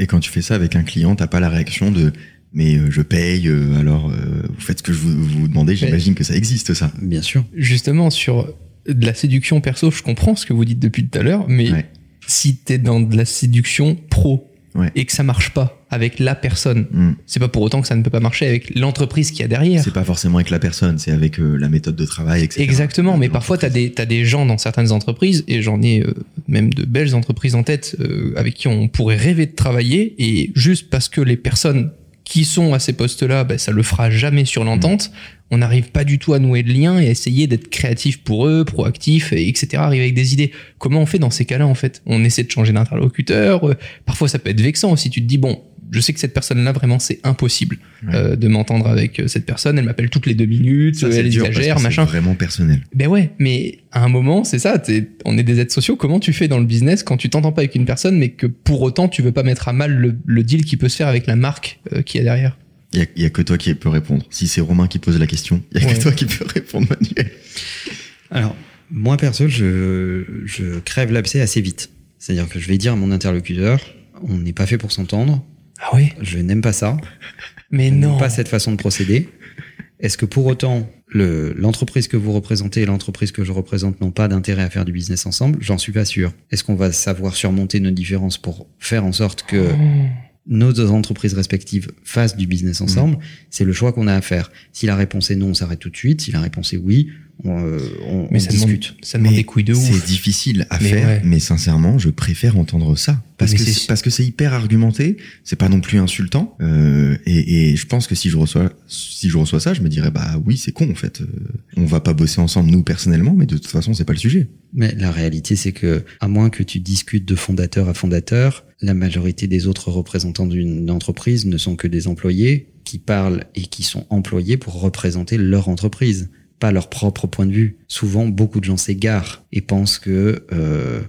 Et quand tu fais ça avec un client, t'as pas la réaction de « mais euh, je paye, euh, alors euh, vous faites ce que je vous, vous demandez, j'imagine que ça existe, ça ». Bien sûr. Justement, sur de la séduction perso, je comprends ce que vous dites depuis tout à l'heure, mais... Ouais. Si t'es dans de la séduction pro ouais. et que ça marche pas avec la personne, mm. c'est pas pour autant que ça ne peut pas marcher avec l'entreprise qu'il y a derrière. C'est pas forcément avec la personne, c'est avec euh, la méthode de travail, et cetera. Exactement, mais parfois t'as des, t'as des gens dans certaines entreprises, et j'en ai euh, même de belles entreprises en tête euh, avec qui on pourrait rêver de travailler, et juste parce que les personnes qui sont à ces postes-là, bah, ça le fera jamais sur l'entente, mm. on n'arrive pas du tout à nouer de liens et essayer d'être créatif pour eux, proactif, et cetera, arriver avec des idées. Comment on fait dans ces cas-là, en fait ? On essaie de changer d'interlocuteur. Parfois, ça peut être vexant aussi. Tu te dis, bon, je sais que cette personne-là, vraiment, c'est impossible ouais. euh, de m'entendre avec cette personne. Elle m'appelle toutes les deux minutes, ça, elle exagère, machin. C'est vraiment personnel. Ben ouais, mais à un moment, c'est ça. On est des êtres sociaux. Comment tu fais dans le business quand tu t'entends pas avec une personne, mais que pour autant, tu veux pas mettre à mal le, le deal qui peut se faire avec la marque euh, qu'il y a derrière ? Il y, y a que toi qui peux répondre. Si c'est Romain qui pose la question, il y a ouais. que toi qui peux répondre, Manuel. Alors, moi perso, je, je crève l'abcès assez vite. C'est-à-dire que je vais dire à mon interlocuteur, on n'est pas fait pour s'entendre. Ah oui ? Je n'aime pas ça. Mais je non. Je n'aime pas cette façon de procéder. Est-ce que pour autant, le, l'entreprise que vous représentez et l'entreprise que je représente n'ont pas d'intérêt à faire du business ensemble ? J'en suis pas sûr. Est-ce qu'on va savoir surmonter nos différences pour faire en sorte que... Oh. nos deux entreprises respectives fassent du business ensemble, mmh. c'est le choix qu'on a à faire. Si la réponse est non, on s'arrête tout de suite. Si la réponse est oui, on, euh, on, mais on ça discute. Demande, ça demande mais des couilles de ouf. C'est difficile à mais faire, ouais. mais sincèrement, je préfère entendre ça. Parce, que c'est... C'est, parce que c'est hyper argumenté, c'est pas non plus insultant. Euh, et, et je pense que si je, reçois, si je reçois ça, je me dirais, bah oui, c'est con en fait. Euh, on va pas bosser ensemble, nous, personnellement, mais de toute façon, c'est pas le sujet. Mais la réalité, c'est que, à moins que tu discutes de fondateur à fondateur... La majorité des autres représentants d'une entreprise ne sont que des employés qui parlent et qui sont employés pour représenter leur entreprise, pas leur propre point de vue. Souvent, beaucoup de gens s'égarent et pensent que euh,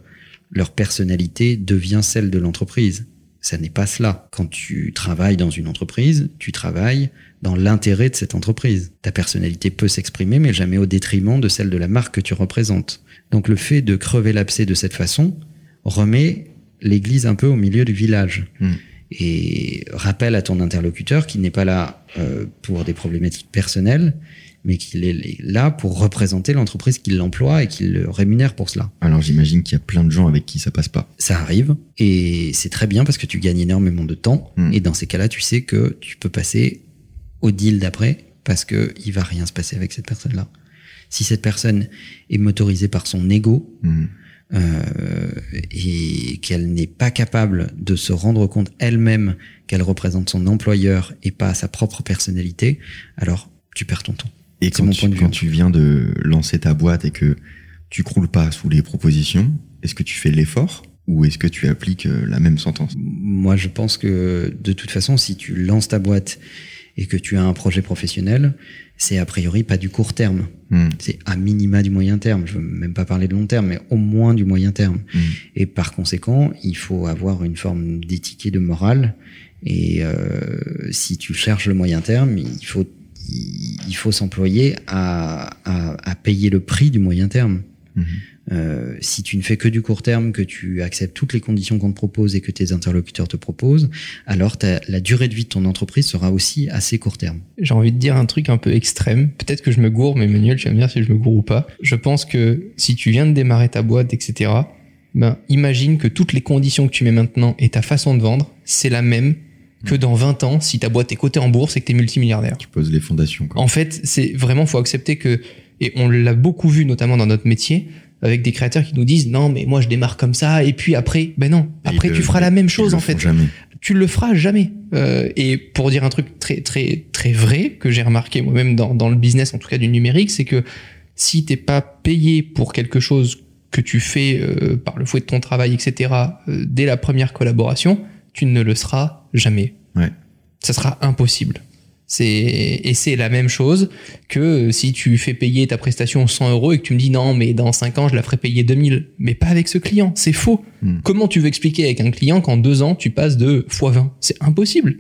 leur personnalité devient celle de l'entreprise. Ça n'est pas cela. Quand tu travailles dans une entreprise, tu travailles dans l'intérêt de cette entreprise. Ta personnalité peut s'exprimer, mais jamais au détriment de celle de la marque que tu représentes. Donc le fait de crever l'abcès de cette façon remet... l'église un peu au milieu du village. Mmh. Et rappelle à ton interlocuteur qu'il n'est pas là euh, pour des problématiques personnelles, mais qu'il est là pour représenter l'entreprise qui l'emploie et qui le rémunère pour cela. Alors j'imagine qu'il y a plein de gens avec qui ça passe pas. Ça arrive, et c'est très bien parce que tu gagnes énormément de temps, mmh. et dans ces cas-là, tu sais que tu peux passer au deal d'après parce qu'il va rien se passer avec cette personne-là. Si cette personne est motorisée par son ego, mmh. euh, et qu'elle n'est pas capable de se rendre compte elle-même qu'elle représente son employeur et pas sa propre personnalité, alors tu perds ton temps. Et quand, mon tu, point de quand tu viens de lancer ta boîte et que tu croules pas sous les propositions, est-ce que tu fais l'effort ou est-ce que tu appliques la même sentence ? Moi, je pense que de toute façon, si tu lances ta boîte et que tu as un projet professionnel, c'est a priori pas du court terme. Mmh. C'est à minima du moyen terme. Je veux même pas parler de long terme, mais au moins du moyen terme. Mmh. Et par conséquent, il faut avoir une forme d'éthique et de morale. Et euh, si tu cherches le moyen terme, il faut, il faut s'employer à, à, à payer le prix du moyen terme. Mmh. Euh, si tu ne fais que du court terme, que tu acceptes toutes les conditions qu'on te propose et que tes interlocuteurs te proposent, alors la durée de vie de ton entreprise sera aussi assez court terme. J'ai envie de dire un truc un peu extrême. Peut-être que je me gourre, mais Manuel, tu vas me dire si je me gourre ou pas. Je pense que si tu viens de démarrer ta boîte, et cetera, ben, imagine que toutes les conditions que tu mets maintenant et ta façon de vendre, c'est la même que dans vingt ans, si ta boîte est cotée en bourse et que t'es multimilliardaire. Tu poses les fondations, quoi. En fait, c'est vraiment, faut accepter que, et on l'a beaucoup vu, notamment dans notre métier, avec des créateurs qui nous disent, non, mais moi, je démarre comme ça, et puis après, ben non, et après, le, tu feras la même chose, en fait. Jamais. Tu le feras jamais. Euh, et pour dire un truc très, très, très vrai, que j'ai remarqué moi-même dans, dans le business, en tout cas du numérique, c'est que si t'es pas payé pour quelque chose que tu fais, euh, par le fouet de ton travail, et cetera, euh, dès la première collaboration, tu ne le seras jamais. Ouais. Ça sera impossible. C'est, et c'est la même chose que si tu fais payer ta prestation cent euros et que tu me dis non, mais dans cinq ans, je la ferai payer deux mille. Mais pas avec ce client. C'est faux. Mmh. Comment tu veux expliquer avec un client qu'en deux ans, tu passes de fois vingt? C'est impossible.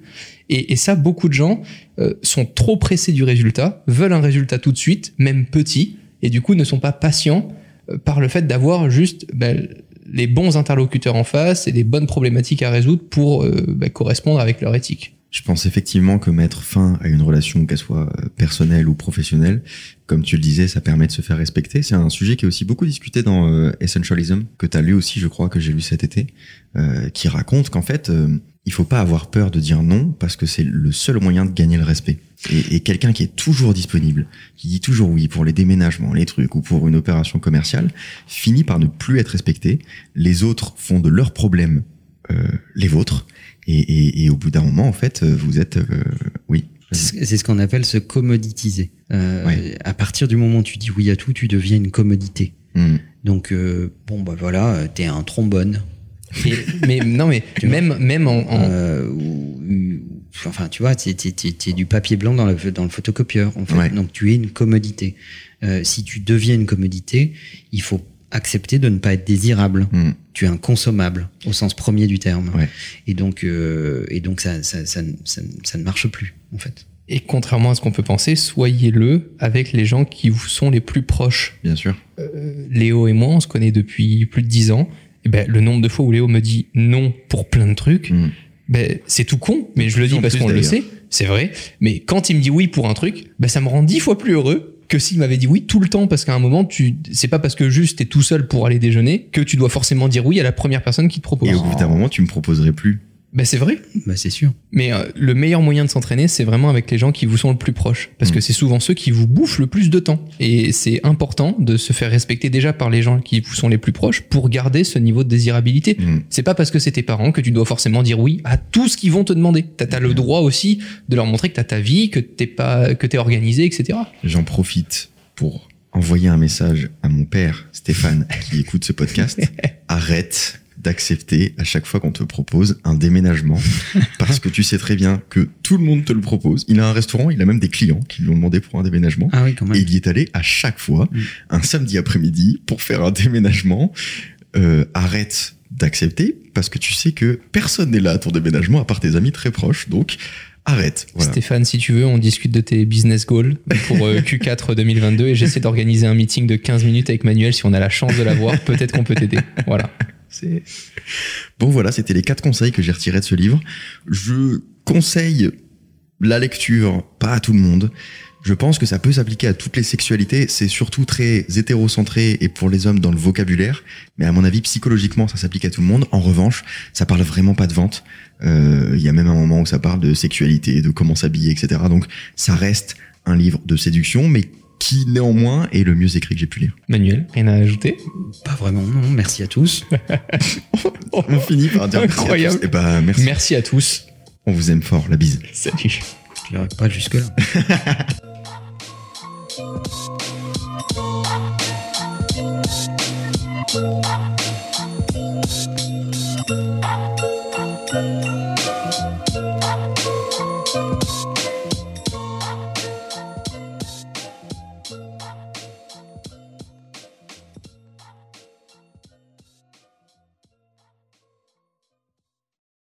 Et, et ça, beaucoup de gens euh, sont trop pressés du résultat, veulent un résultat tout de suite, même petit, et du coup, ne sont pas patients euh, par le fait d'avoir juste... Ben, les bons interlocuteurs en face et les bonnes problématiques à résoudre pour euh, bah, correspondre avec leur éthique. Je pense effectivement que mettre fin à une relation, qu'elle soit personnelle ou professionnelle, comme tu le disais, ça permet de se faire respecter. C'est un sujet qui est aussi beaucoup discuté dans euh, Essentialism, que tu as lu aussi, je crois, que j'ai lu cet été, euh, qui raconte qu'en fait, euh, il faut pas avoir peur de dire non parce que c'est le seul moyen de gagner le respect. Et, et quelqu'un qui est toujours disponible, qui dit toujours oui pour les déménagements, les trucs ou pour une opération commerciale, finit par ne plus être respecté. Les autres font de leurs problèmes euh, les vôtres. Et, et, et au bout d'un moment, en fait, vous êtes... Euh, oui. C'est ce qu'on appelle se commoditiser. Euh, ouais. À partir du moment où tu dis oui à tout, tu deviens une commodité. Mmh. Donc, euh, bon, bah voilà, t'es un trombone. Et, mais non, mais même, même en... en... Euh, enfin, tu vois, t'es, t'es, t'es, t'es du papier blanc dans le, dans le photocopieur, en fait. Ouais. Donc, tu es une commodité. Euh, si tu deviens une commodité, il faut accepter de ne pas être désirable. Mmh. Tu es inconsommable au sens premier du terme. Ouais. Et donc, euh, et donc ça, ça, ça, ça, ça ne marche plus, en fait. Et contrairement à ce qu'on peut penser, soyez-le avec les gens qui vous sont les plus proches. Bien sûr. Euh, Léo et moi, on se connaît depuis plus de dix ans. Et ben, le nombre de fois où Léo me dit non pour plein de trucs, mmh. ben, c'est tout con, mais je le dis parce qu'on le sait, c'est vrai. Mais quand il me dit oui pour un truc, ben, ça me rend dix fois plus heureux que s'il m'avait dit oui tout le temps, parce qu'à un moment, tu, c'est pas parce que juste t'es tout seul pour aller déjeuner que tu dois forcément dire oui à la première personne qui te propose. Et au bout d'un moment, tu me proposerais plus. Bah, c'est vrai. Bah, c'est sûr. Mais euh, le meilleur moyen de s'entraîner, c'est vraiment avec les gens qui vous sont le plus proches. Parce mmh. que c'est souvent ceux qui vous bouffent le plus de temps. Et c'est important de se faire respecter déjà par les gens qui vous sont les plus proches pour garder ce niveau de désirabilité. Mmh. C'est pas parce que c'est tes parents que tu dois forcément dire oui à tout ce qu'ils vont te demander. T'as, t'as mmh. le droit aussi de leur montrer que t'as ta vie, que t'es pas, que t'es organisé, et cetera. J'en profite pour envoyer un message à mon père, Stéphane, qui écoute ce podcast. Arrête d'accepter à chaque fois qu'on te propose un déménagement parce que tu sais très bien que tout le monde te le propose. Il a un restaurant, il a même des clients qui lui ont demandé pour un déménagement. Ah oui, quand même. Et il y est allé à chaque fois, mmh. un samedi après-midi, pour faire un déménagement. Euh, arrête d'accepter parce que tu sais que personne n'est là à ton déménagement à part tes amis très proches. Donc, arrête. Voilà. Stéphane, si tu veux, on discute de tes business goals pour euh, Q quatre deux mille vingt-deux et j'essaie d'organiser un meeting de quinze minutes avec Manuel. Si on a la chance de l'avoir, peut-être qu'on peut t'aider. Voilà. C'est... Bon voilà, c'était les quatre conseils que j'ai retirés de ce livre. Je conseille la lecture, pas à tout le monde. Je pense que ça peut s'appliquer à toutes les sexualités. C'est surtout très hétérocentré et pour les hommes dans le vocabulaire. Mais à mon avis, psychologiquement, ça s'applique à tout le monde. En revanche, ça parle vraiment pas de vente. Euh, y a même un moment où ça parle de sexualité, de comment s'habiller, et cetera. Donc ça reste un livre de séduction, mais qui néanmoins est le mieux écrit que j'ai pu lire. Manuel, rien à ajouter ? Pas vraiment, non. Merci à tous. On finit par dire incroyable. Merci à tous. Et bah, merci. Merci à tous. On vous aime fort, la bise. Salut. Je n'irai pas jusque-là. Thank you.